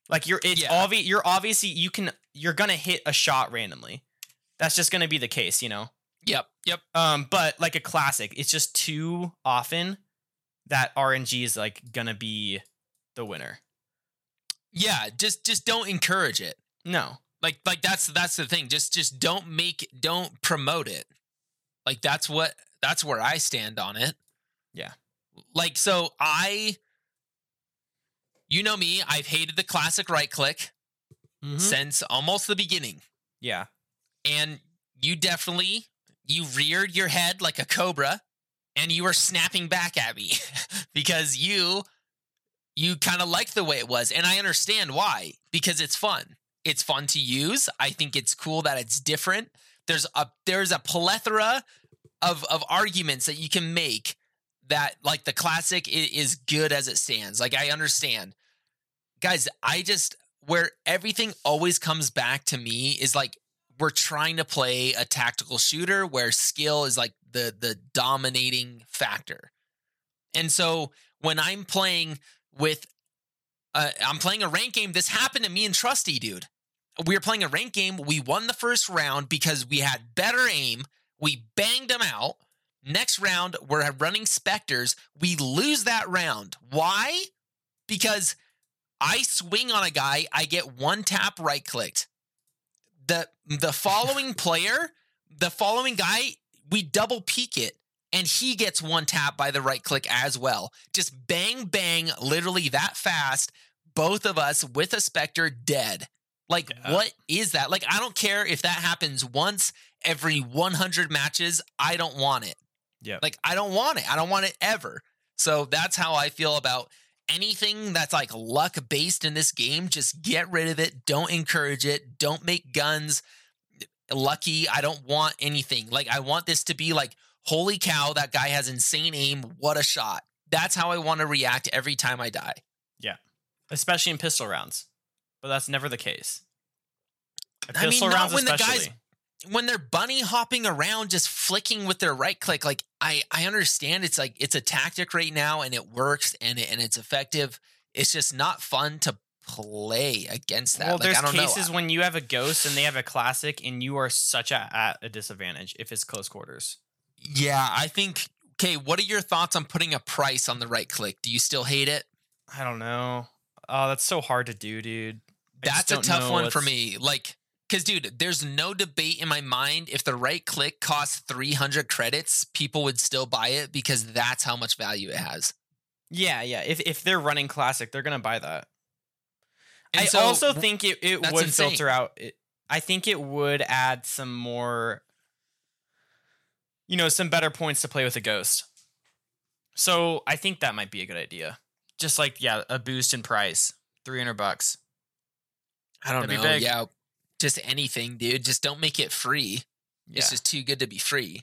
Like, you're it's yeah. obvi- you're obviously you can you're gonna hit a shot randomly. That's just gonna be the case, you know. Yep. Yep. Um, but like a classic, it's just too often that R N G is like gonna be the winner. Yeah, just just don't encourage it. No. Like like that's that's the thing. Just just don't make don't promote it. Like that's what that's where I stand on it. Yeah. Like so I you know me, I've hated the classic right click mm-hmm. since almost the beginning. Yeah. And you definitely you reared your head like a cobra and you were snapping back at me because you you kind of liked the way it was. And I understand why, because it's fun. It's fun to use. I think it's cool that it's different. There's a there's a plethora of of arguments that you can make that like the classic is good as it stands. Like I understand. Guys, I just where everything always comes back to me is like we're trying to play a tactical shooter where skill is like the the dominating factor. And so when I'm playing with uh, I'm playing a ranked game, this happened to me and Trusty, dude. We were playing a ranked game. We won the first round because we had better aim. We banged them out. Next round, we're running Spectres. We lose that round. Why? Because I swing on a guy. I get one tap right clicked. The the following player, the following guy, we double peek it. And he gets one tap by the right click as well. Just bang, bang, literally that fast. Both of us with a Spectre dead. Like, yeah. What is that? Like, I don't care if that happens once every one hundred matches. I don't want it. Yeah. Like, I don't want it. I don't want it ever. So that's how I feel about anything that's like luck based in this game. Just get rid of it. Don't encourage it. Don't make guns lucky. I don't want anything. Like, I want this to be like, holy cow, that guy has insane aim. What a shot. That's how I want to react every time I die. Yeah. Especially in pistol rounds. But that's never the case. A I mean, not when especially. the guys, when they're bunny hopping around, just flicking with their right click. Like I, I understand it's like, it's a tactic right now and it works and it, and it's effective. It's just not fun to play against that. Well, like, there's I don't cases know. when you have a ghost and they have a classic and you are such a, at a disadvantage if it's close quarters. Yeah. I think, okay. What are your thoughts on putting a price on the right click? Do you still hate it? I don't know. Oh, that's so hard to do, dude. That's a tough one for me. Like, because, dude, there's no debate in my mind. If the right click costs three hundred credits, people would still buy it because that's how much value it has. Yeah, yeah. If if they're running classic, they're going to buy that. I also think it, it would filter out. It, I think it would add some more, you know, some better points to play with a ghost. So I think that might be a good idea. Just like, yeah, a boost in price, three hundred bucks. I don't That'd know. Yeah, just anything, dude. Just don't make it free. Yeah. It's just too good to be free.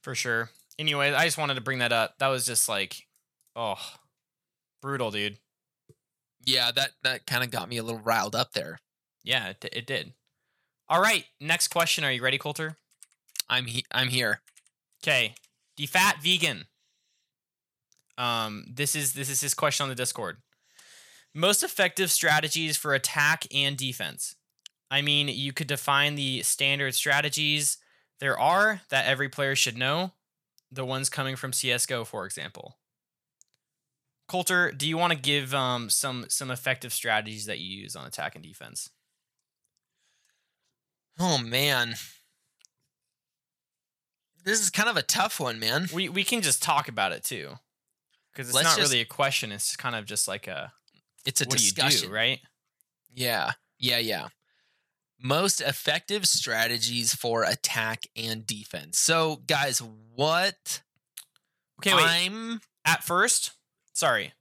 For sure. Anyway, I just wanted to bring that up. That was just like, oh, brutal, dude. Yeah, that, that kind of got me a little riled up there. Yeah, it, it did. All right, next question. Are you ready, Coulter? I'm he- I'm here. Okay, DeFat Vegan. Um, this is this is his question on the Discord. Most effective strategies for attack and defense. I mean, you could define the standard strategies there are that every player should know. The ones coming from C S G O, for example. Coulter, do you want to give um, some some effective strategies that you use on attack and defense? Oh, man. This is kind of a tough one, man. We we can just talk about it, too. Because it's Let's not just... really a question. It's kind of just like a... it's a what discussion, do you do, right? Yeah, yeah, yeah. Most effective strategies for attack and defense. So, guys, what? Okay, wait. I'm at first. Sorry,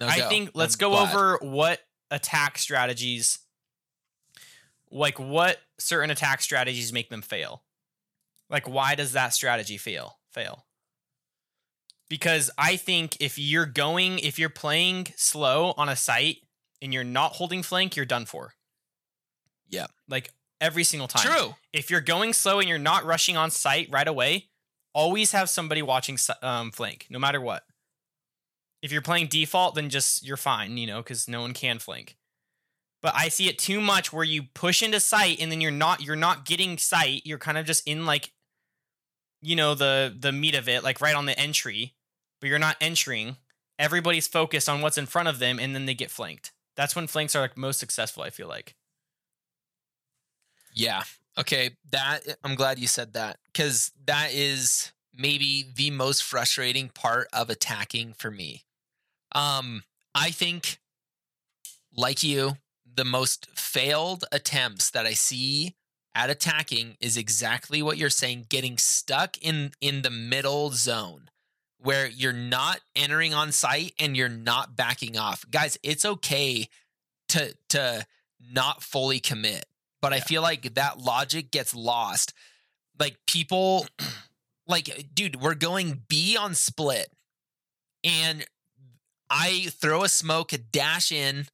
no, I go. think let's I'm go glad. over what attack strategies, like what certain attack strategies make them fail. Like, why does that strategy fail? Fail. Because I think if you're going, if you're playing slow on a site and you're not holding flank, you're done for. Yeah. Like every single time. True. If you're going slow and you're not rushing on site right away, always have somebody watching um, flank, no matter what. If you're playing default, then just you're fine, you know, because no one can flank. But I see it too much where you push into site and then you're not you're not getting site. You're kind of just in like, you know, the the meat of it, like right on the entry, but you're not entering. Everybody's focused on what's in front of them, and then they get flanked. That's when flanks are like most successful, I feel like. Yeah. Okay. That I'm glad you said that, because that is maybe the most frustrating part of attacking for me. Um, I think, like you, the most failed attempts that I see at attacking is exactly what you're saying, getting stuck in, in the middle zone where you're not entering on site and you're not backing off. Guys, it's okay to to not fully commit, but yeah. I feel like that logic gets lost. Like people, like, dude, we're going B on split and I throw a smoke, a dash in.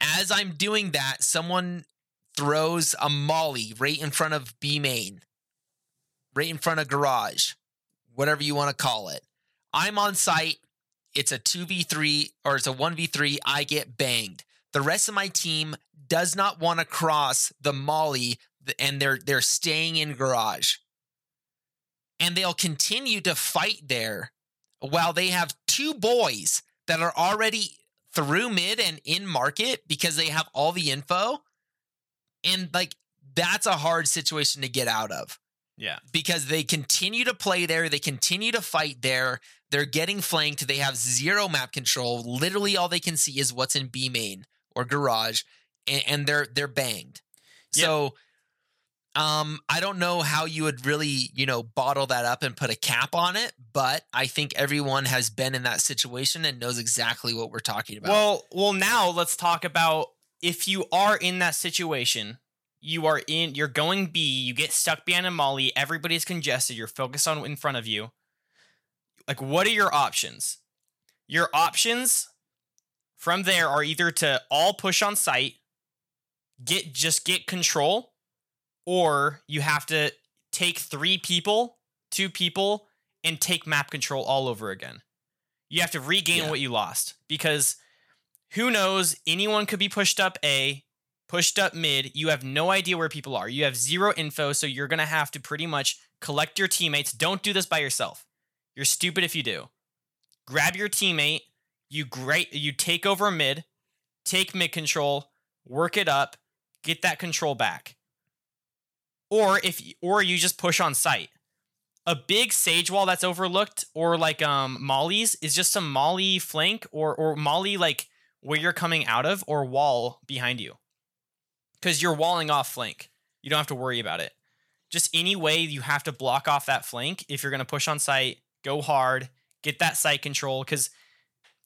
As I'm doing that, someone throws a molly right in front of B main, right in front of garage, whatever you want to call it. I'm on site. It's a two v three or it's a one v three. I get banged. The rest of my team does not want to cross the molly and they're they're staying in garage. And they'll continue to fight there while they have two boys that are already through mid and in market because they have all the info. And like, that's a hard situation to get out of. Yeah. Because they continue to play there. They continue to fight there. They're getting flanked. They have zero map control. Literally all they can see is what's in B main or garage, and, and they're, they're banged. Yeah. So, um, I don't know how you would really, you know, bottle that up and put a cap on it, but I think everyone has been in that situation and knows exactly what we're talking about. Well, well, now let's talk about, if you are in that situation, you are in, you're going B, you get stuck behind a molly, everybody's congested, you're focused on in front of you. Like, what are your options? Your options from there are either to all push on site, get, just get control, or you have to take three people, two people, and take map control all over again. You have to regain yeah. what you lost, because who knows? Anyone could be pushed up A, pushed up mid. You have no idea where people are. You have zero info, so you're going to have to pretty much collect your teammates. Don't do this by yourself. You're stupid if you do. Grab your teammate. You great. You take over mid, take mid control, work it up, get that control back. Or if or you just push on site. A big sage wall that's overlooked, or like um mollies, is just some molly flank or or molly like where you're coming out of, or wall behind you, because you're walling off flank. You don't have to worry about it. Just any way you have to block off that flank. If you're going to push on site, go hard, get that site control, because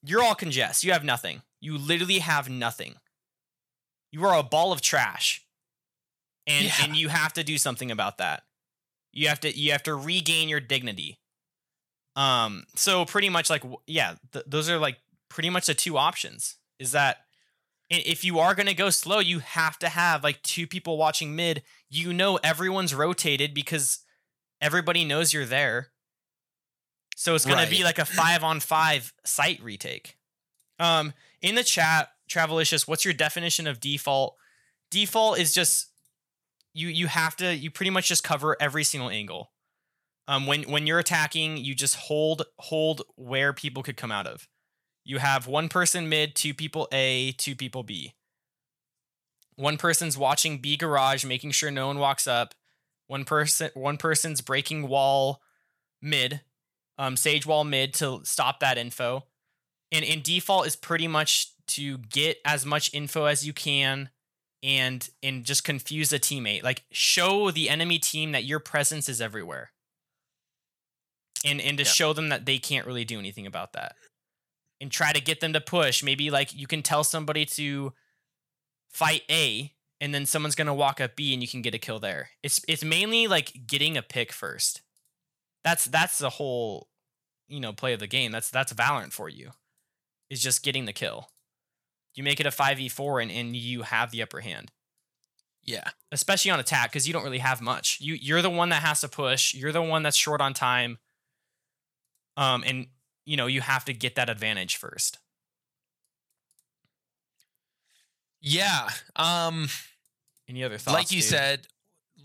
you're all congest. You have nothing. You literally have nothing. You are a ball of trash, and yeah. and you have to do something about that. You have to, you have to regain your dignity. Um. So pretty much like, yeah, th- those are like pretty much the two options. Is that if you are going to go slow, you have to have like two people watching mid. You know everyone's rotated because everybody knows you're there. So it's going right. to be like a five on five site retake. Um, in the chat, Travelicious, what's your definition of default? Default is just you. You have to. You pretty much just cover every single angle. Um, when when you're attacking, you just hold hold where people could come out of. You have one person mid, two people A, two people B. One person's watching B garage, making sure no one walks up. One person, one person's breaking wall mid, um, sage wall mid to stop that info. and, and default is pretty much to get as much info as you can and and just confuse a teammate. Like, show the enemy team that your presence is everywhere. And and to yeah. show them that they can't really do anything about that. And try to get them to push. Maybe, like, you can tell somebody to fight A, and then someone's going to walk up B, and you can get a kill there. It's it's mainly, like, getting a pick first. That's that's the whole, you know, play of the game. That's that's Valorant for you, is just getting the kill. You make it a five v four, and, and you have the upper hand. Yeah. Especially on attack, because you don't really have much. You, you're the one that has to push. You're the one that's short on time. Um, and, you know, you have to get that advantage first. Yeah. Um, Any other thoughts? Like you dude? said,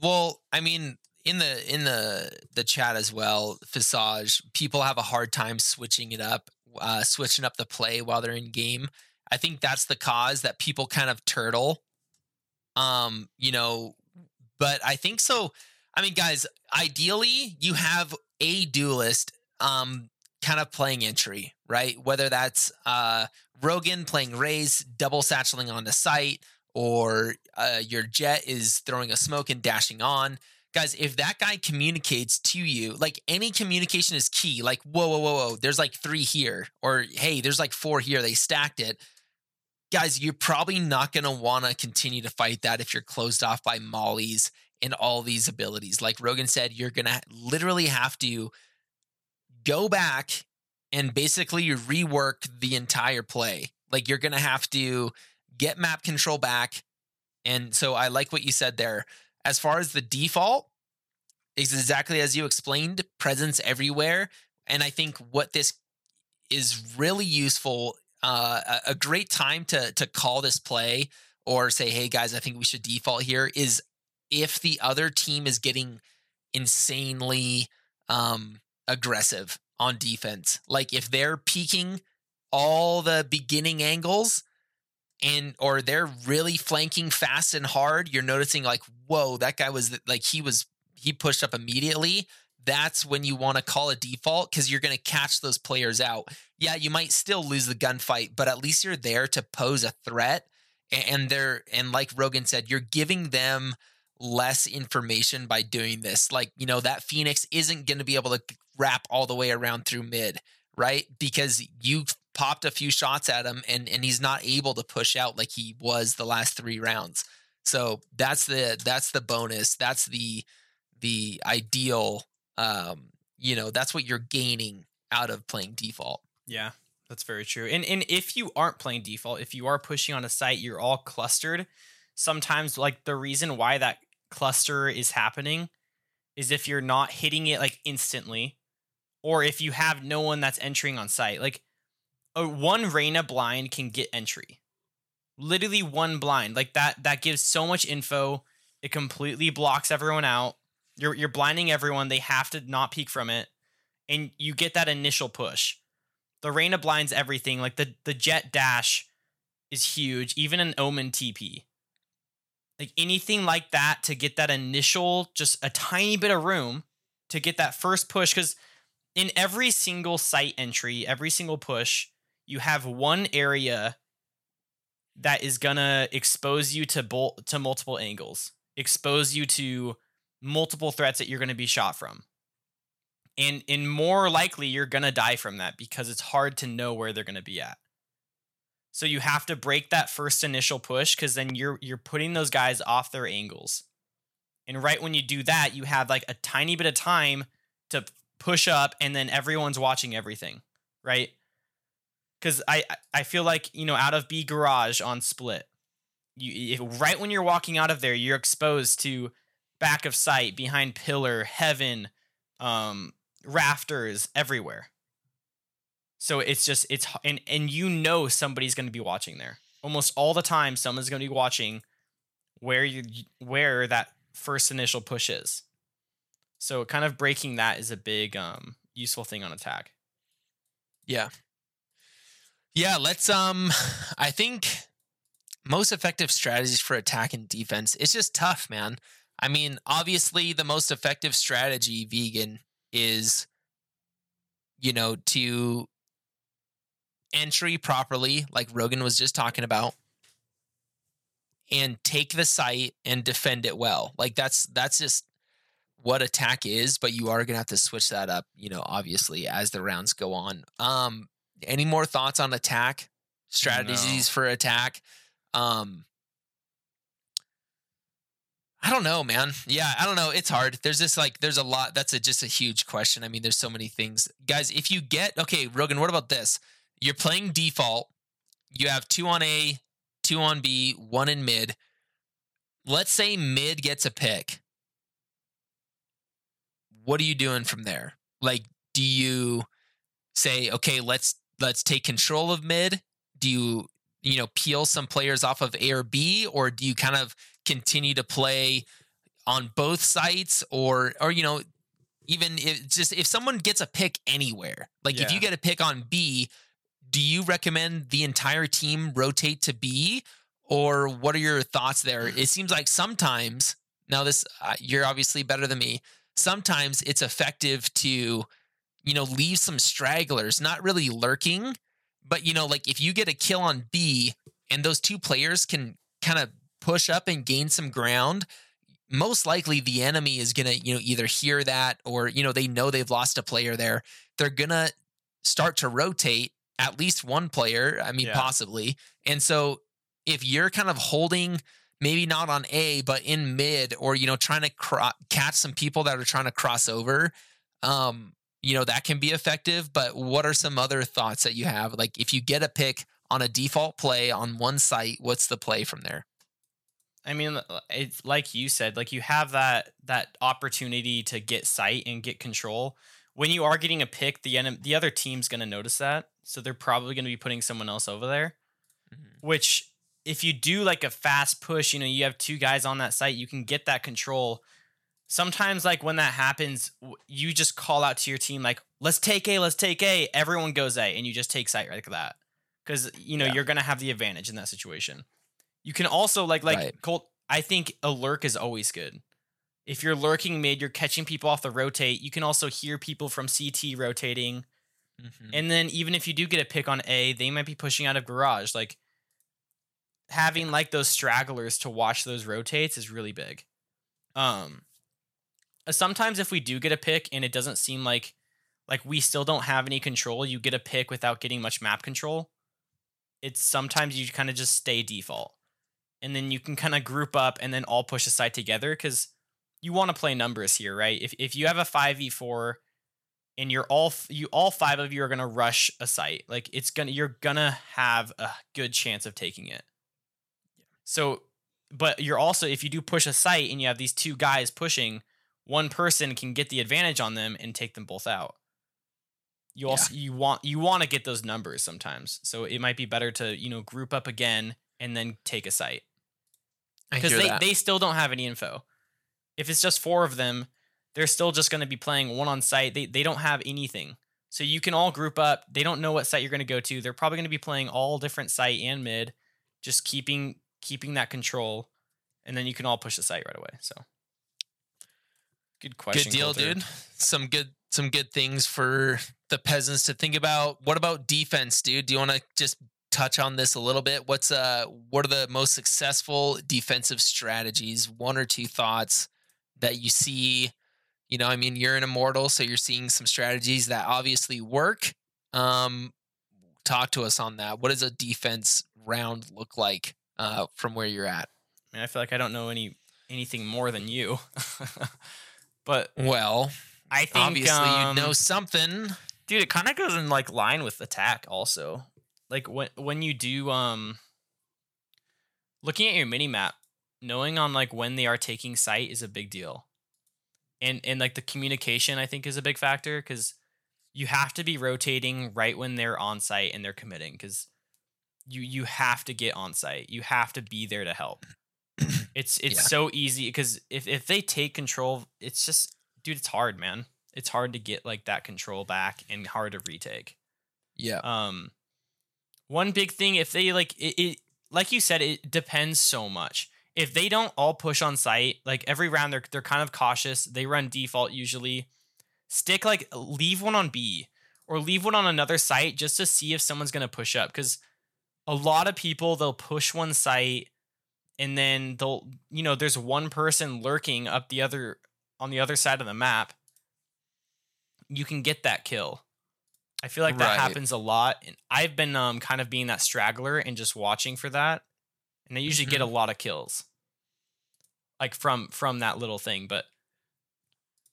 well, I mean, in the in the the chat as well, Fasage, people have a hard time switching it up, uh, switching up the play while they're in game. I think that's the cause that people kind of turtle. Um, you know, but I think so. I mean, guys, ideally you have a duelist um, kind of playing entry, right? Whether that's uh, Rogan playing Raze, double satcheling on the site, or uh, your Jet is throwing a smoke and dashing on. Guys, if that guy communicates to you, like, any communication is key. Like, whoa, whoa, whoa, whoa, there's like three here, or hey, there's like four here, they stacked it. Guys, you're probably not going to want to continue to fight that if you're closed off by mollies and all these abilities. Like Rogan said, you're going to literally have to go back and basically rework the entire play. Like, you're going to have to get map control back. And so I like what you said there. As far as the default, it's exactly as you explained, presence everywhere. And I think what this is really useful, uh, a great time to to call this play or say, hey, guys, I think we should default here, is if the other team is getting insanely um, aggressive on defense. Like, if they're peeking all the beginning angles, and or they're really flanking fast and hard, you're noticing like, whoa, that guy was like, he was, he pushed up immediately. That's when you want to call a default, because you're going to catch those players out. Yeah, you might still lose the gunfight, but at least you're there to pose a threat. And they're, and like Rogan said, you're giving them less information by doing this. Like, you know, that Phoenix isn't going to be able to wrap all the way around through mid, right? Because you popped a few shots at him, and and he's not able to push out like he was the last three rounds. So that's the that's the bonus. That's the the ideal. Um, you know, that's what you're gaining out of playing default. Yeah, that's very true. And and if you aren't playing default, if you are pushing on a site, you're all clustered. Sometimes, like, the reason why that cluster is happening is if you're not hitting it like instantly, or if you have no one that's entering on site, like. A one Reina blind can get entry. Literally one blind. Like, that that gives so much info. It completely blocks everyone out. You're you're blinding everyone. They have to not peek from it. And you get that initial push. The Reina blinds everything. Like, the, the Jet dash is huge. Even an Omen T P. Like, anything like that to get that initial, just a tiny bit of room to get that first push. Because in every single site entry, every single push, you have one area that is going to expose you to bol- to multiple angles, expose you to multiple threats that you're going to be shot from. And, and more likely, you're going to die from that because it's hard to know where they're going to be at. So you have to break that first initial push, because then you're you're putting those guys off their angles. And right when you do that, you have like a tiny bit of time to push up, and then everyone's watching everything, right? Because I, I feel like, you know, out of B garage on Split, you if, right when you're walking out of there, you're exposed to back of sight, behind pillar, heaven, um, rafters, everywhere. So it's just, it's, and, and you know somebody's going to be watching there. Almost all the time, someone's going to be watching where you where that first initial push is. So kind of breaking that is a big um, useful thing on attack. Yeah. Yeah, let's, um, I think most effective strategies for attack and defense, it's just tough, man. I mean, obviously the most effective strategy, Vegan, is, you know, to entry properly, like Rogan was just talking about, and take the site and defend it well. Like that's that's just what attack is, but you are gonna have to switch that up, you know, obviously as the rounds go on. Um, any more thoughts on attack? Strategies no. for attack? Um I don't know, man. Yeah, I don't know. It's hard. There's this like, there's a lot. That's a, just a huge question. I mean, there's so many things. Guys, if you get, okay, Rogan, what about this? You're playing default. You have two on A, two on B, one in mid. Let's say mid gets a pick. What are you doing from there? Like, do you say, okay, let's, let's take control of mid? Do you, you know, peel some players off of A or B, or do you kind of continue to play on both sites, or, or, you know, even if just, if someone gets a pick anywhere, like yeah. if you get a pick on B, do you recommend the entire team rotate to B, or what are your thoughts there? It seems like sometimes now this, uh, you're obviously better than me. Sometimes it's effective to, you know, leave some stragglers, not really lurking, but you know, like if you get a kill on B and those two players can kind of push up and gain some ground, most likely the enemy is going to, you know, either hear that or, you know, they know they've lost a player there. They're going to start to rotate at least one player. I mean, yeah. possibly. And so if you're kind of holding, maybe not on A, but in mid, or, you know, trying to cro- catch some people that are trying to cross over, um, you know, that can be effective. But what are some other thoughts that you have? Like if you get a pick on a default play on one site, what's the play from there? I mean, it's like you said, like you have that that opportunity to get sight and get control. When you are getting a pick, the enemy, the other team's going to notice that. So they're probably going to be putting someone else over there, mm-hmm. which if you do like a fast push, you know, you have two guys on that site, you can get that control. Sometimes like when that happens, you just call out to your team, like, let's take A, let's take A. Everyone goes A, and you just take sight like that. Because, you know, yeah. you're going to have the advantage in that situation. You can also, like, like right. Colt, I think a lurk is always good. If you're lurking mid, you're catching people off the rotate. You can also hear people from C T rotating. Mm-hmm. And then even if you do get a pick on A, they might be pushing out of garage. Like, having, like, those stragglers to watch those rotates is really big. Um, sometimes if we do get a pick and it doesn't seem like, like, we still don't have any control, you get a pick without getting much map control. It's sometimes you kind of just stay default. And then you can kind of group up and then all push a site together, because you want to play numbers here, right? If if you have a five v four and you're all you all five of you are gonna rush a site, like it's gonna you're gonna have a good chance of taking it. Yeah. So, but you're also, if you do push a site and you have these two guys pushing, one person can get the advantage on them and take them both out. You yeah. also you want you want to get those numbers sometimes, so it might be better to you know group up again and then take a site. Because they, they still don't have any info. If it's just four of them, they're still just going to be playing one on site. They they don't have anything. So you can all group up. They don't know what site you're going to go to. They're probably going to be playing all different site and mid, just keeping keeping that control, and then you can all push the site right away. So good question. Good deal, Coulter. Dude. Some good some good things for the peasants to think about. What about defense, dude? Do you want to just touch on this a little bit? What's uh what are the most successful defensive strategies? One or two thoughts that you see? You know, I mean, you're an Immortal, so you're seeing some strategies that obviously work. Um, talk to us on that. What does a defense round look like uh from where you're at? I mean, I feel like I don't know any anything more than you. But well, I think obviously um, you know something, dude. It kind of goes in like line with attack also. Like when when you do um, looking at your mini map, knowing on like when they are taking site is a big deal, and and like the communication I think is a big factor, because you have to be rotating right when they're on site and they're committing, because you you have to get on site, you have to be there to help. It's it's yeah. so easy, because if if they take control, it's just dude, it's hard, man. It's hard to get like that control back and hard to retake. Yeah. Um. One big thing, if they like it, it, like you said, it depends so much. If they don't all push on site, like every round, they're they're kind of cautious. They run default usually. Stick like leave one on B or leave one on another site just to see if someone's going to push up. Because a lot of people, they'll push one site and then they'll, you know, there's one person lurking up the other on the other side of the map. You can get that kill. I feel like that right. happens a lot. And I've been um, kind of being that straggler and just watching for that. And I usually mm-hmm. get a lot of kills like from from that little thing. But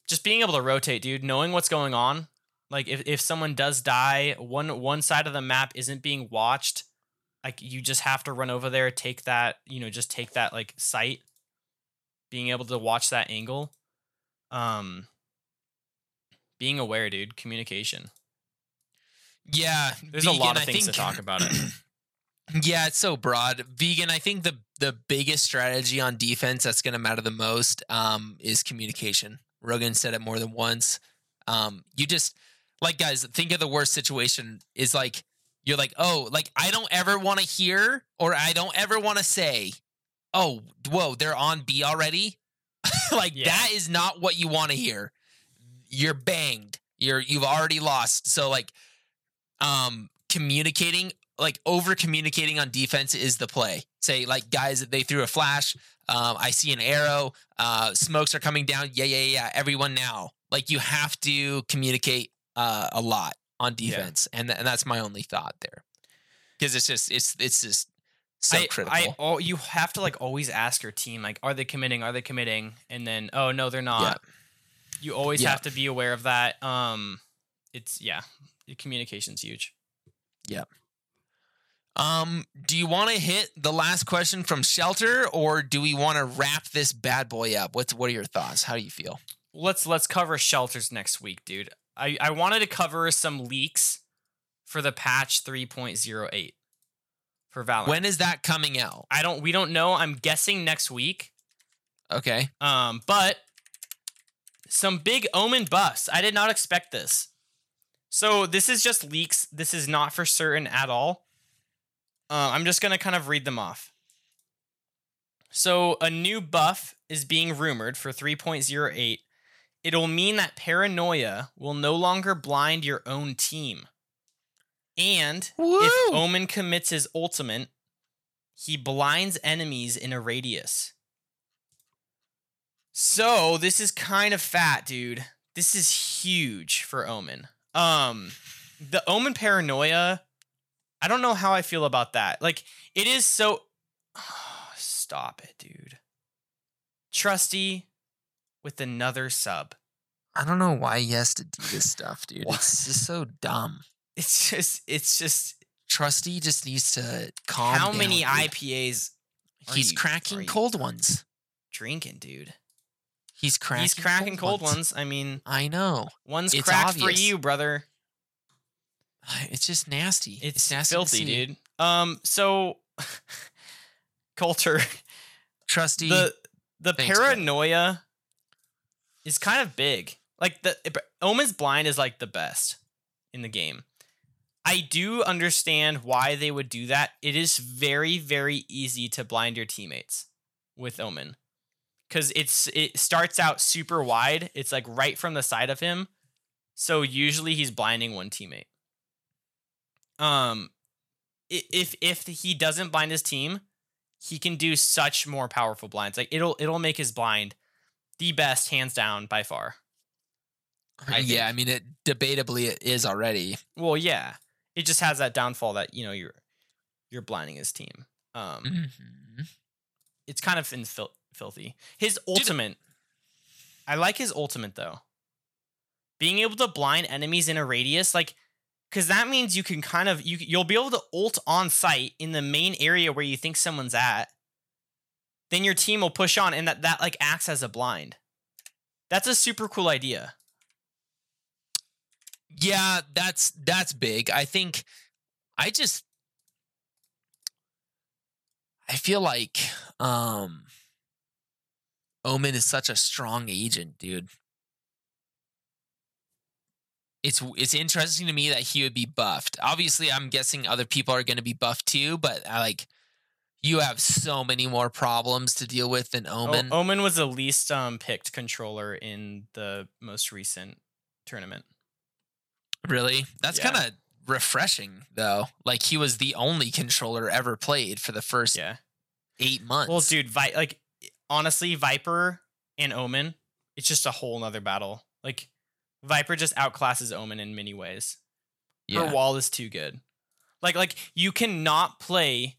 just being able to rotate, dude, knowing what's going on. Like if, if someone does die, one one side of the map isn't being watched. Like you just have to run over there, take that, you know, just take that like sight, being able to watch that angle. Um, being aware, dude, communication. Yeah. There's vegan, a lot of things think, to talk about it. Yeah. It's so broad. Vegan. I think the, the biggest strategy on defense that's going to matter the most, um, is communication. Rogan said it more than once. Um, you just like, guys, think of the worst situation is like, you're like, oh, like, I don't ever want to hear, or I don't ever want to say, oh, whoa, they're on B already. Like yeah. that is not what you want to hear. You're banged. You're, you've already lost. So like, um, communicating, like over communicating on defense is the play. Say like, guys, they threw a flash. Um, I see an arrow, uh, smokes are coming down. Yeah, yeah, yeah. Everyone now, like you have to communicate, uh, a lot on defense. Yeah. And th- and that's my only thought there. Cause it's just, it's, it's just so I, critical. I, oh, you have to like always ask your team, like, are they committing? Are they committing? And then, oh no, they're not. Yeah. You always yeah. have to be aware of that. Um, it's yeah. Communication's huge. Yep. Um, do you want to hit the last question from Shelter, or do we want to wrap this bad boy up? What's what are your thoughts? How do you feel? Let's let's cover Shelters next week, dude. I, I wanted to cover some leaks for the patch three point oh eight for Valorant. When is that coming out? I don't we don't know. I'm guessing next week. Okay. Um, but some big Omen buffs. I did not expect this. So this is just leaks. This is not for certain at all. Uh, I'm just going to kind of read them off. So a new buff is being rumored for three point oh eight. It'll mean that Paranoia will no longer blind your own team. And Woo! If Omen commits his ultimate, he blinds enemies in a radius. So this is kind of fat, dude. This is huge for Omen. Um, the Omen Paranoia, I don't know how I feel about that. Like, it is so... Oh, stop it, dude. Trusty with another sub. I don't know why he has to do this stuff, dude. It's just so dumb. It's just... It's just... Trusty just needs to calm down. How many I P As... He's cracking cold ones. Drinking, dude. He's cracking, He's cracking cold, cold ones. ones. I mean, I know. One's it's cracked obvious. For you, brother. It's just nasty. It's, it's nasty filthy, dude. Um, so Coulter, Trusty, the the Thanks, Paranoia man. Is kind of big. Like the Omen's blind is like the best in the game. I do understand why they would do that. It is very, very easy to blind your teammates with Omen. Because it's it starts out super wide. It's like right from the side of him. So usually he's blinding one teammate. Um, if if he doesn't blind his team, he can do such more powerful blinds. Like it'll it'll make his blind the best, hands down, by far. I yeah, I mean, it debatably it is already. Well, yeah, it just has that downfall that you know you're you're blinding his team. Um, mm-hmm. It's kind of in fil- filthy. His ultimate, Dude. I like his ultimate though. Being able to blind enemies in a radius, like. Because that means you can kind of, you, you'll be able to ult on site in the main area where you think someone's at. Then your team will push on and that, that like acts as a blind. That's a super cool idea. Yeah, that's, that's big. I think I just, I feel like um, Omen is such a strong agent, dude. It's it's interesting to me that he would be buffed. Obviously, I'm guessing other people are going to be buffed too, but I, like you have so many more problems to deal with than Omen. O- Omen was the least um, picked controller in the most recent tournament. Really? That's yeah. kind of refreshing, though. Like, he was the only controller ever played for the first yeah. eight months. Well, dude, Vi- like, honestly, Viper and Omen, it's just a whole nother battle. Like, Viper just outclasses Omen in many ways. Yeah. Her wall is too good. Like, like you cannot play...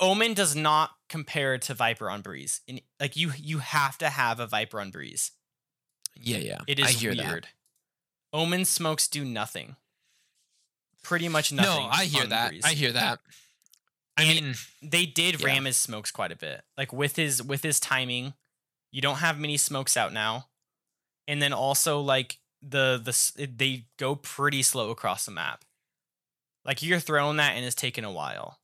Omen does not compare to Viper on Breeze. In, like, you you have to have a Viper on Breeze. Yeah, yeah. It is I hear weird. That. Omen smokes do nothing. Pretty much nothing. No, I hear that. Breeze. I hear that. I and mean, they did yeah. ram his smokes quite a bit. Like, with his with his timing, you don't have many smokes out now. And then also, like, the the they go pretty slow across the map. Like, you're throwing that and it's taken a while.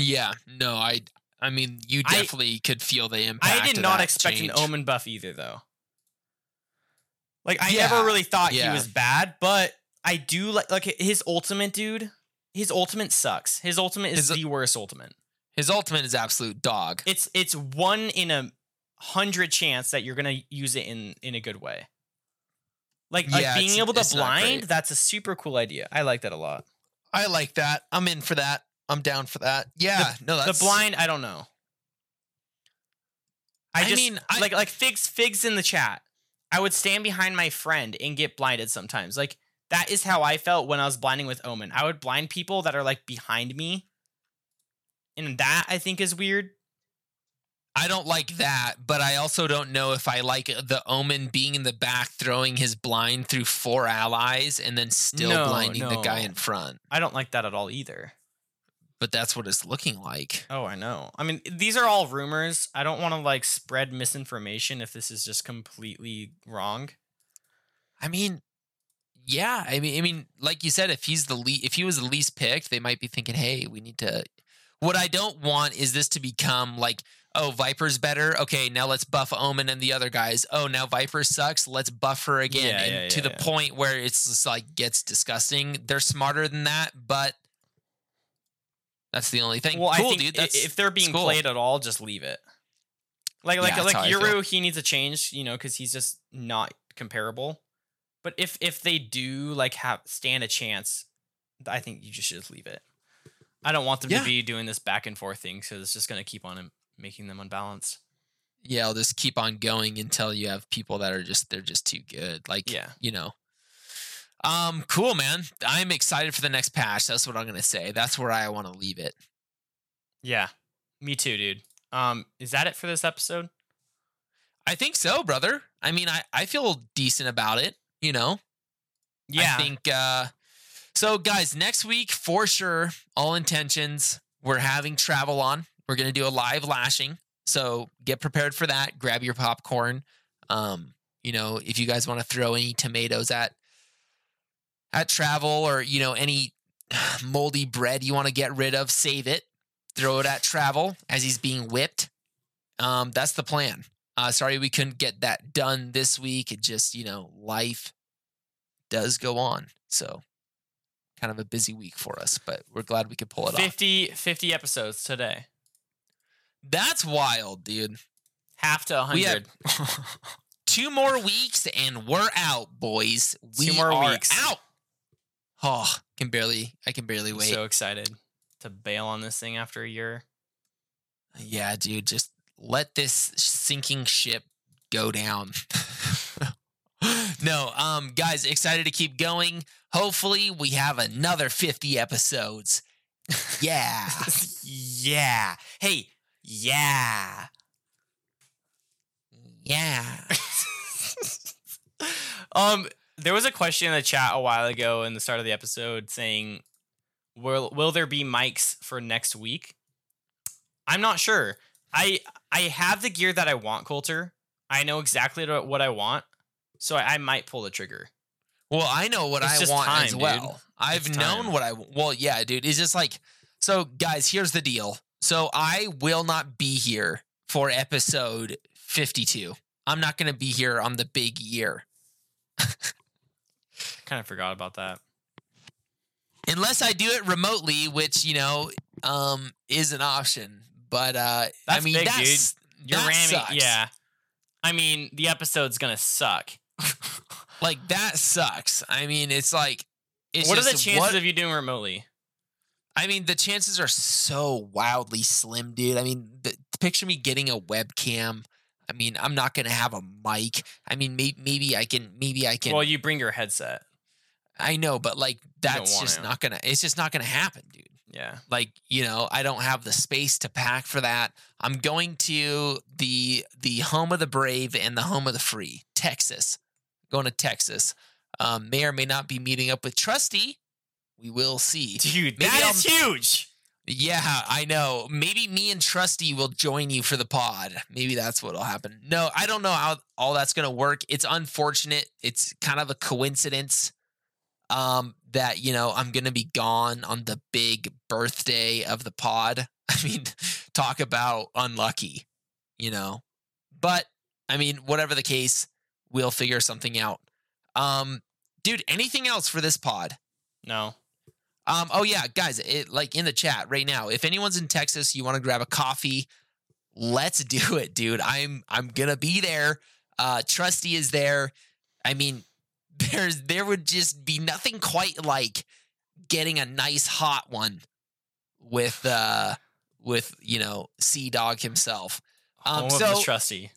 Yeah, no, I I mean, you definitely I, could feel the impact. I did of not that expect change. An Omen buff either, though. Like, I yeah, never really thought yeah. he was bad, but I do like, like, his ultimate, dude, his ultimate sucks. His ultimate is his, the worst ultimate. His ultimate is absolute dog. It's it's one in a hundred chance that you're going to use it in, in a good way. Like, yeah, like being able to blind, that's a super cool idea. I like that a lot. I like that. I'm in for that. I'm down for that. Yeah, the, no, that's... The blind, I don't know. I, I just, mean... I, like, like Figs Figs in the chat. I would stand behind my friend and get blinded sometimes. Like, that is how I felt when I was blinding with Omen. I would blind people that are, like, behind me. And that, I think, is weird. I don't like that, but I also don't know if I like the Omen being in the back, throwing his blind through four allies, and then still no, blinding no. the guy in front. I don't like that at all either. But that's what it's looking like. Oh, I know. I mean, these are all rumors. I don't want to, like, spread misinformation if this is just completely wrong. I mean, yeah. I mean, I mean, like you said, if he's the le- if he was the least picked, they might be thinking, hey, we need to. What I don't want is this to become like, oh, Viper's better. Okay, now let's buff Omen and the other guys. Oh, now Viper sucks. Let's buff her again. Yeah, and yeah, to yeah, the yeah. point where it's just like gets disgusting. They're smarter than that, but. That's the only thing. Well, cool, I think dude, that's, if they're being cool. played at all, just leave it. Like, like, yeah, like Yuru, he needs a change, you know, because he's just not comparable. But if if they do like have stand a chance, I think you just should leave it. I don't want them yeah. to be doing this back and forth thing, because it's just going to keep on making them unbalanced. Yeah, I'll just keep on going until you have people that are just they're just too good. Like, yeah. you know. Um, cool, man. I'm excited for the next patch. That's what I'm going to say. That's where I want to leave it. Yeah, me too, dude. Um, is that it for this episode? I think so, brother. I mean, I, I feel decent about it, you know? Yeah. I think, uh, so guys, next week for sure, all intentions, we're having travel on. We're going to do a live lashing. So get prepared for that. Grab your popcorn. Um, you know, if you guys want to throw any tomatoes at, At travel or, you know, any moldy bread you want to get rid of, save it. Throw it at travel as he's being whipped. Um, that's the plan. Uh, sorry we couldn't get that done this week. It just, you know, life does go on. So kind of a busy week for us, but we're glad we could pull it fifty, off. fifty episodes today. That's wild, dude. Half to one hundred. We have two more weeks and we're out, boys. We two more are weeks. out. Oh, can barely, I can barely wait. I'm so excited to bail on this thing after a year. Yeah, dude, just let this sinking ship go down. No, um, guys, excited to keep going. Hopefully we have another fifty episodes. Yeah. yeah. Hey, yeah. Yeah. um, There was a question in the chat a while ago in the start of the episode saying, will will there be mics for next week? I'm not sure. I I have the gear that I want, Coulter. I know exactly what I want, so I, I might pull the trigger. Well, I know what it's I want time, as well. Dude. I've known what I... Well, yeah, dude. It's just like... So, guys, here's the deal. So, I will not be here for episode fifty-two. I'm not going to be here on the big year. Kind of forgot about that. Unless I do it remotely, which, you know, um, is an option. But uh, that's I mean, big, that's, dude. You're that ramming, sucks. Yeah. I mean, the episode's gonna suck. Like, that sucks. I mean, it's like... It's what just, are the chances what, of you doing remotely? I mean, the chances are so wildly slim, dude. I mean, the, picture me getting a webcam. I mean, I'm not going to have a mic. I mean, may, maybe I can... Maybe I can... Well, you bring your headset. I know, but, like, that's just to. not going to... It's just not going to happen, dude. Yeah. Like, you know, I don't have the space to pack for that. I'm going to the the home of the brave and the home of the free, Texas. Going to Texas. Um, may or may not be meeting up with Trusty. We will see. Dude, maybe that is I'll, huge. Yeah, I know. Maybe me and Trusty will join you for the pod. Maybe that's what will happen. No, I don't know how all that's going to work. It's unfortunate. It's kind of a coincidence um, that, you know, I'm going to be gone on the big birthday of the pod. I mean, talk about unlucky, you know. But, I mean, whatever the case, we'll figure something out. Um, dude, anything else for this pod? No. Um, oh yeah, guys, it, like in the chat right now, if anyone's in Texas, you want to grab a coffee, let's do it, dude. I'm, I'm going to be there. Uh, Trusty is there. I mean, there's, there would just be nothing quite like getting a nice hot one with, uh, with, you know, Sea Dog himself. Um, so Trusty.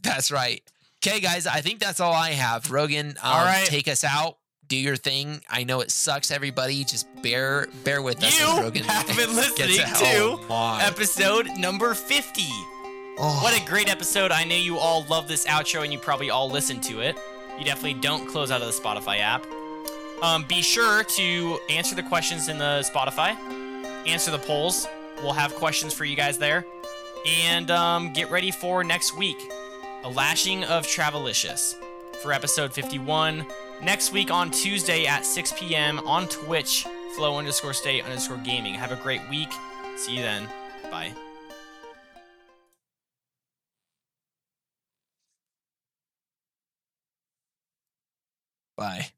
That's right. Okay, guys, I think that's all I have. Rogan, um, all right. Take us out. Do your thing. I know it sucks, everybody. Just bear bear with us. You Rogan have been listening to oh, episode number fifty. Oh. What a great episode. I know you all love this outro, and you probably all listen to it. You definitely don't close out of the Spotify app. Um, be sure to answer the questions in the Spotify. Answer the polls. We'll have questions for you guys there. And um, get ready for next week. A lashing of Travelicious for episode fifty-one. Next week on Tuesday at six p.m. on Twitch, flow underscore state underscore gaming. Have a great week. See you then. Bye. Bye.